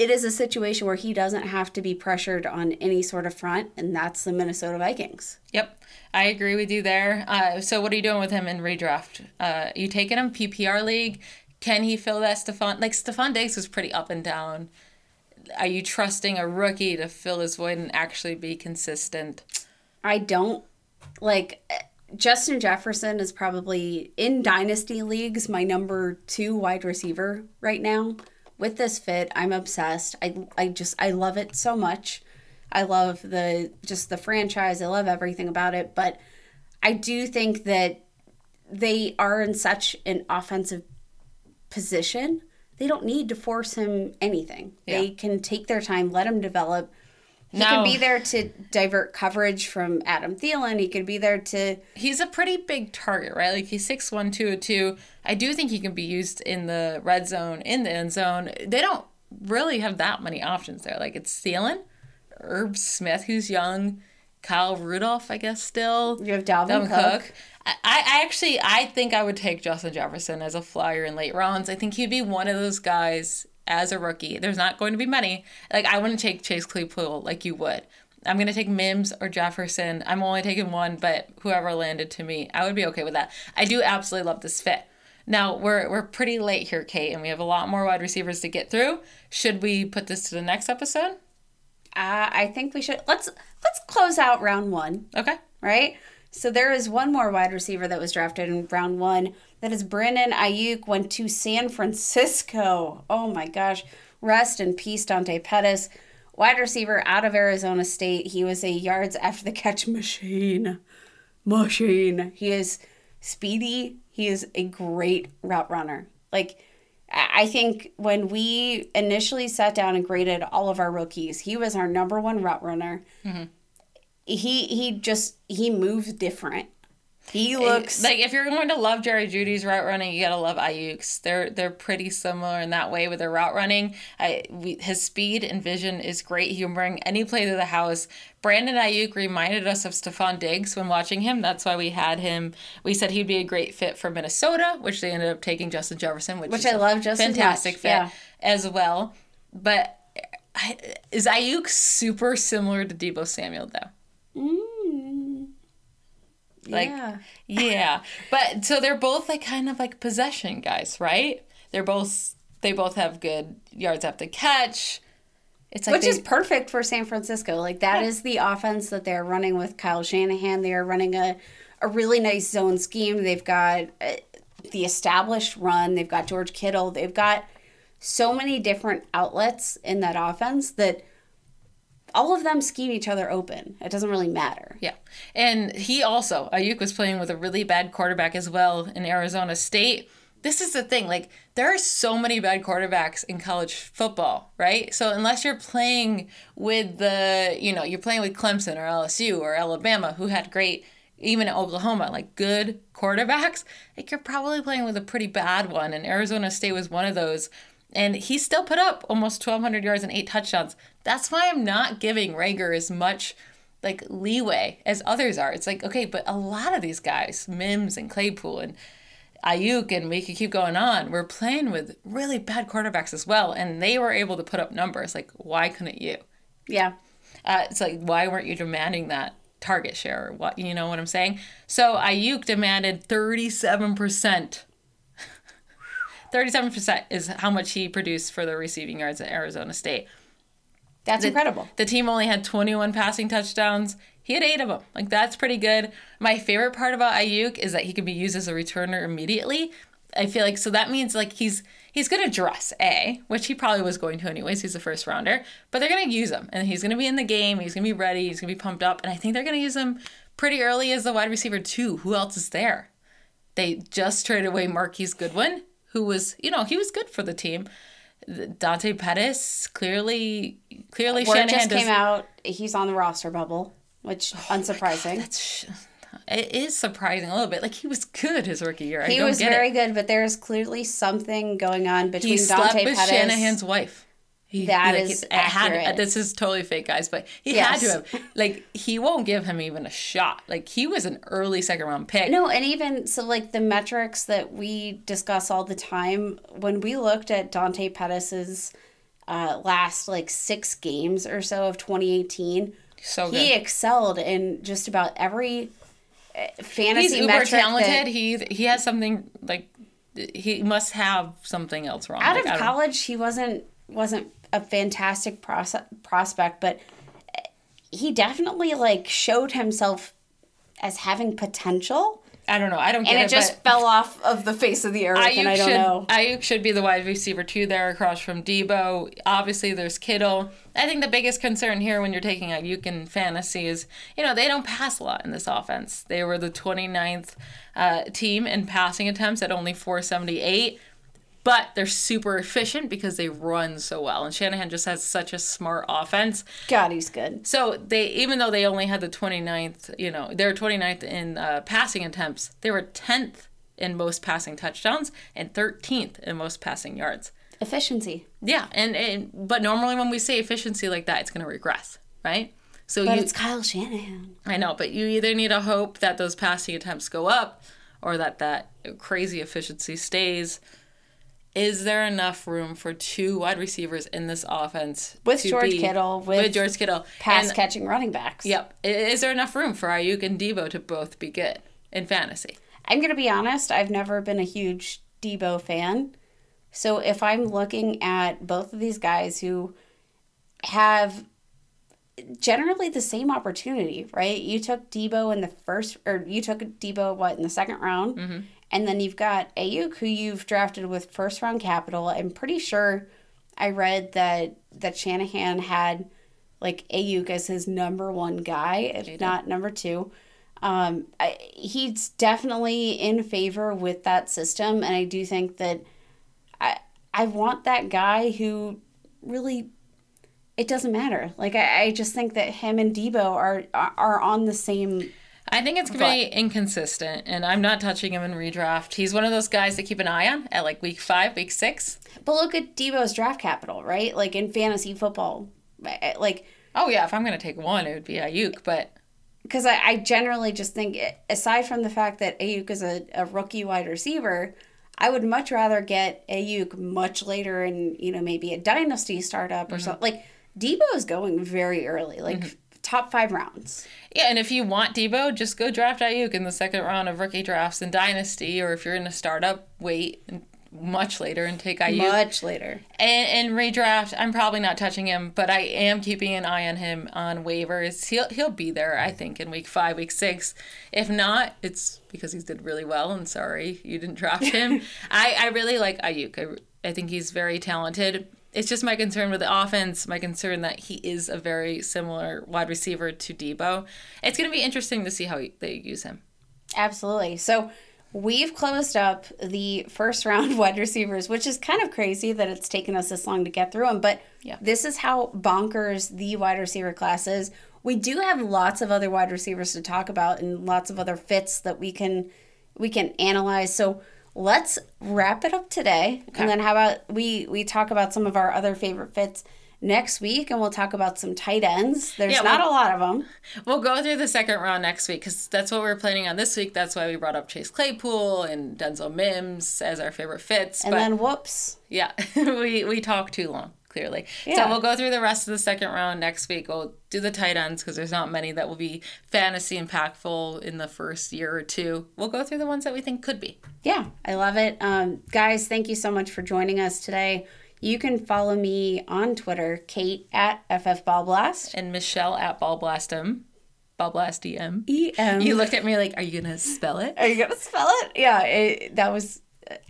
it is a situation where he doesn't have to be pressured on any sort of front, and that's the Minnesota Vikings. Yep, I agree with you there. So what are you doing with him in redraft? You taking him PPR league? Can he fill that Stephon? Like, Stefon Diggs was pretty up and down. Are you trusting a rookie to fill his void and actually be consistent? I don't. Like... Justin Jefferson is probably, in dynasty leagues, my number 2 wide receiver right now. With this fit, I'm obsessed. I love it so much. I love the franchise. I love everything about it. But I do think that they are in such an offensive position. They don't need to force him anything. Yeah. They can take their time, let him develop. He can be there to divert coverage from Adam Thielen. He could be there to... He's a pretty big target, right? Like, he's 6'1", 202. I do think he can be used in the red zone, in the end zone. They don't really have that many options there. Like, it's Thielen, Herb Smith, who's young, Kyle Rudolph, I guess, still. You have Dalvin Cook. I think I would take Justin Jefferson as a flyer in late rounds. I think he'd be one of those guys... as a rookie, there's not going to be many. Like, I wouldn't take Chase Claypool like you would. I'm going to take Mims or Jefferson. I'm only taking one, but whoever landed to me, I would be okay with that. I do absolutely love this fit. Now, we're pretty late here, Kate, and we have a lot more wide receivers to get through. Should we put this to the next episode? I think we should. Let's close out round one. Okay. Right? So there is one more wide receiver that was drafted in round one. That is Brandon Ayuk, went to San Francisco. Oh, my gosh. Rest in peace, Dante Pettis. Wide receiver out of Arizona State. He was a yards after the catch machine. He is speedy. He is a great route runner. Like, I think when we initially sat down and graded all of our rookies, he was our number 1 route runner. Mm-hmm. He moves different. He looks... Like, if you're going to love Jerry Jeudy's route running, you got to love Ayuk's. They're pretty similar in that way with their route running. His speed and vision is great. He can bring any play to the house. Brandon Ayuk reminded us of Stefon Diggs when watching him. That's why we had him. We said he'd be a great fit for Minnesota, which they ended up taking Justin Jefferson, which I love. Justin, fantastic fit, yeah, as well. But is Ayuk super similar to Deebo Samuel, though? Like, yeah. But so they're both like kind of like possession guys, right? They both have good yards after catch. It's like, which is perfect for San Francisco. Like, that is the offense that they're running with Kyle Shanahan. They are running a really nice zone scheme. They've got the established run. They've got George Kittle. They've got so many different outlets in that offense that all of them scheme each other open. It doesn't really matter. Yeah. And Ayuk was playing with a really bad quarterback as well in Arizona State. This is the thing. Like, there are so many bad quarterbacks in college football, right? So unless you're playing with you're playing with Clemson or LSU or Alabama, who had great, even Oklahoma, like good quarterbacks, like you're probably playing with a pretty bad one. And Arizona State was one of those. And he still put up almost 1,200 yards and 8 touchdowns. That's why I'm not giving Reagor as much, like, leeway as others are. It's like, okay, but a lot of these guys, Mims and Claypool and Ayuk, and we could keep going on, we're playing with really bad quarterbacks as well, and they were able to put up numbers. Like, why couldn't you? Yeah. It's like, why weren't you demanding that target share? Or what, you know what I'm saying? So Ayuk demanded 37%. 37% is how much he produced for the receiving yards at Arizona State. That's incredible. The team only had 21 passing touchdowns. He had 8 of them. Like, that's pretty good. My favorite part about Ayuk is that he can be used as a returner immediately. I feel like, so that means, like, he's going to dress A, which he probably was going to anyways. He's a first rounder. But they're going to use him. And he's going to be in the game. He's going to be ready. He's going to be pumped up. And I think they're going to use him pretty early as the wide receiver, too. Who else is there? They just traded away Marquise Goodwin, who was, you know, he was good for the team. Dante Pettis, clearly Shanahan just came out. He's on the roster bubble, which, unsurprising. God, it is surprising a little bit. Like, he was good his rookie year. He was very good, but there's clearly something going on between Dante Pettis. He slept with Shanahan's wife. That is accurate. This is totally fake, guys, but he had to have. Like, he won't give him even a shot. Like, he was an early second-round pick. No, and even, so, like, the metrics that we discuss all the time, when we looked at Dante Pettis' last, like, 6 games or so of 2018, so good. He excelled in just about every fantasy metric. He's uber talented. He has something, like, he must have something else wrong. Out of college, he wasn't a fantastic prospect, but he definitely, like, showed himself as having potential. I don't know. I don't get it. And it just fell off of the face of the earth, and I don't know. Ayuk should be the wide receiver, too, there across from Debo. Obviously, there's Kittle. I think the biggest concern here when you're taking Ayuk in fantasy is, you know, they don't pass a lot in this offense. They were the 29th team in passing attempts at only 478. But they're super efficient because they run so well. And Shanahan just has such a smart offense. God, he's good. So they, even though they only had the 29th, you know, they were 29th in passing attempts, they were 10th in most passing touchdowns and 13th in most passing yards. Efficiency. Yeah. But normally when we say efficiency like that, it's going to regress, right? So it's Kyle Shanahan. I know, but you either need to hope that those passing attempts go up or that crazy efficiency stays. Is there enough room for 2 wide receivers in this offense? With George Kittle. Pass-catching running backs. Yep. Is there enough room for Ayuk and Debo to both be good in fantasy? I'm going to be honest. I've never been a huge Debo fan. So if I'm looking at both of these guys who have generally the same opportunity, right? You took Debo in the second round? Mm-hmm. And then you've got Ayuk, who you've drafted with first-round capital. I'm pretty sure I read that Shanahan had, like, Ayuk as his number 1 guy, if not number 2. He's definitely in favor with that system, and I do think that I want that guy who really, it doesn't matter. Like, I just think that him and Debo are on the same. I think it's going to be inconsistent, and I'm not touching him in redraft. He's one of those guys to keep an eye on at, like, week 5, week 6. But look at Debo's draft capital, right? Like, in fantasy football. Like, oh, yeah, if I'm going to take one, it would be Ayuk, but... Because I generally just think, aside from the fact that Ayuk is a rookie wide receiver, I would much rather get Ayuk much later in, you know, maybe a dynasty startup or something. Like, Debo's going very early, like... Mm-hmm. Top 5 rounds. Yeah, and if you want Debo, just go draft Ayuk in the second round of rookie drafts in Dynasty, or if you're in a startup, wait much later and take Ayuk. Much later. And redraft, I'm probably not touching him, but I am keeping an eye on him on waivers. He'll be there, I think, in week 5, week 6. If not, it's because he did really well, and sorry you didn't draft him. I really like Ayuk. I think he's very talented. It's just my concern with the offense, my concern that he is a very similar wide receiver to Debo. It's going to be interesting to see how they use him. Absolutely. So we've closed up the first round wide receivers, which is kind of crazy that it's taken us this long to get through them. But This is how bonkers the wide receiver class is. We do have lots of other wide receivers to talk about and lots of other fits that we can analyze. So let's wrap it up today, And then how about we talk about some of our other favorite fits next week, and we'll talk about some tight ends. There's not a lot of them. We'll go through the second round next week because that's what we're planning on this week. That's why we brought up Chase Claypool and Denzel Mims as our favorite fits. And then, whoops. Yeah, we talked too long. clearly. Yeah. So we'll go through the rest of the second round next week. We'll do the tight ends because there's not many that will be fantasy impactful in the first year or two. We'll go through the ones that we think could be. Yeah, I love it. Guys, thank you so much for joining us today. You can follow me on Twitter, Kate at FFBallblast. And Michelle at BallblastM. BallblastEM. E-M. You looked at me like, are you going to spell it? Are you going to spell it? Yeah, that was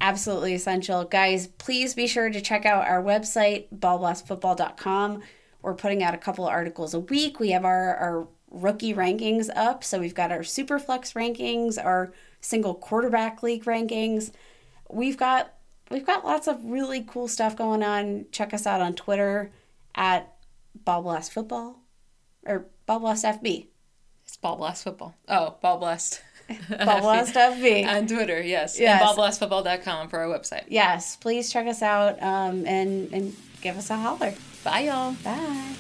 absolutely essential. Guys, please be sure to check out our website, ballblastfootball.com. We're putting out a couple of articles a week. We have our rookie rankings up. So we've got our Superflex rankings, our single quarterback league rankings. We've got lots of really cool stuff going on. Check us out on Twitter at BallBlastFootball or BallBlastFB. It's BallBlastFootball. Oh, BallBlast. BallBlastFB. On Twitter, yes. And BallBlastFootball.com for our website. Yes, please check us out and give us a holler. Bye, y'all. Bye.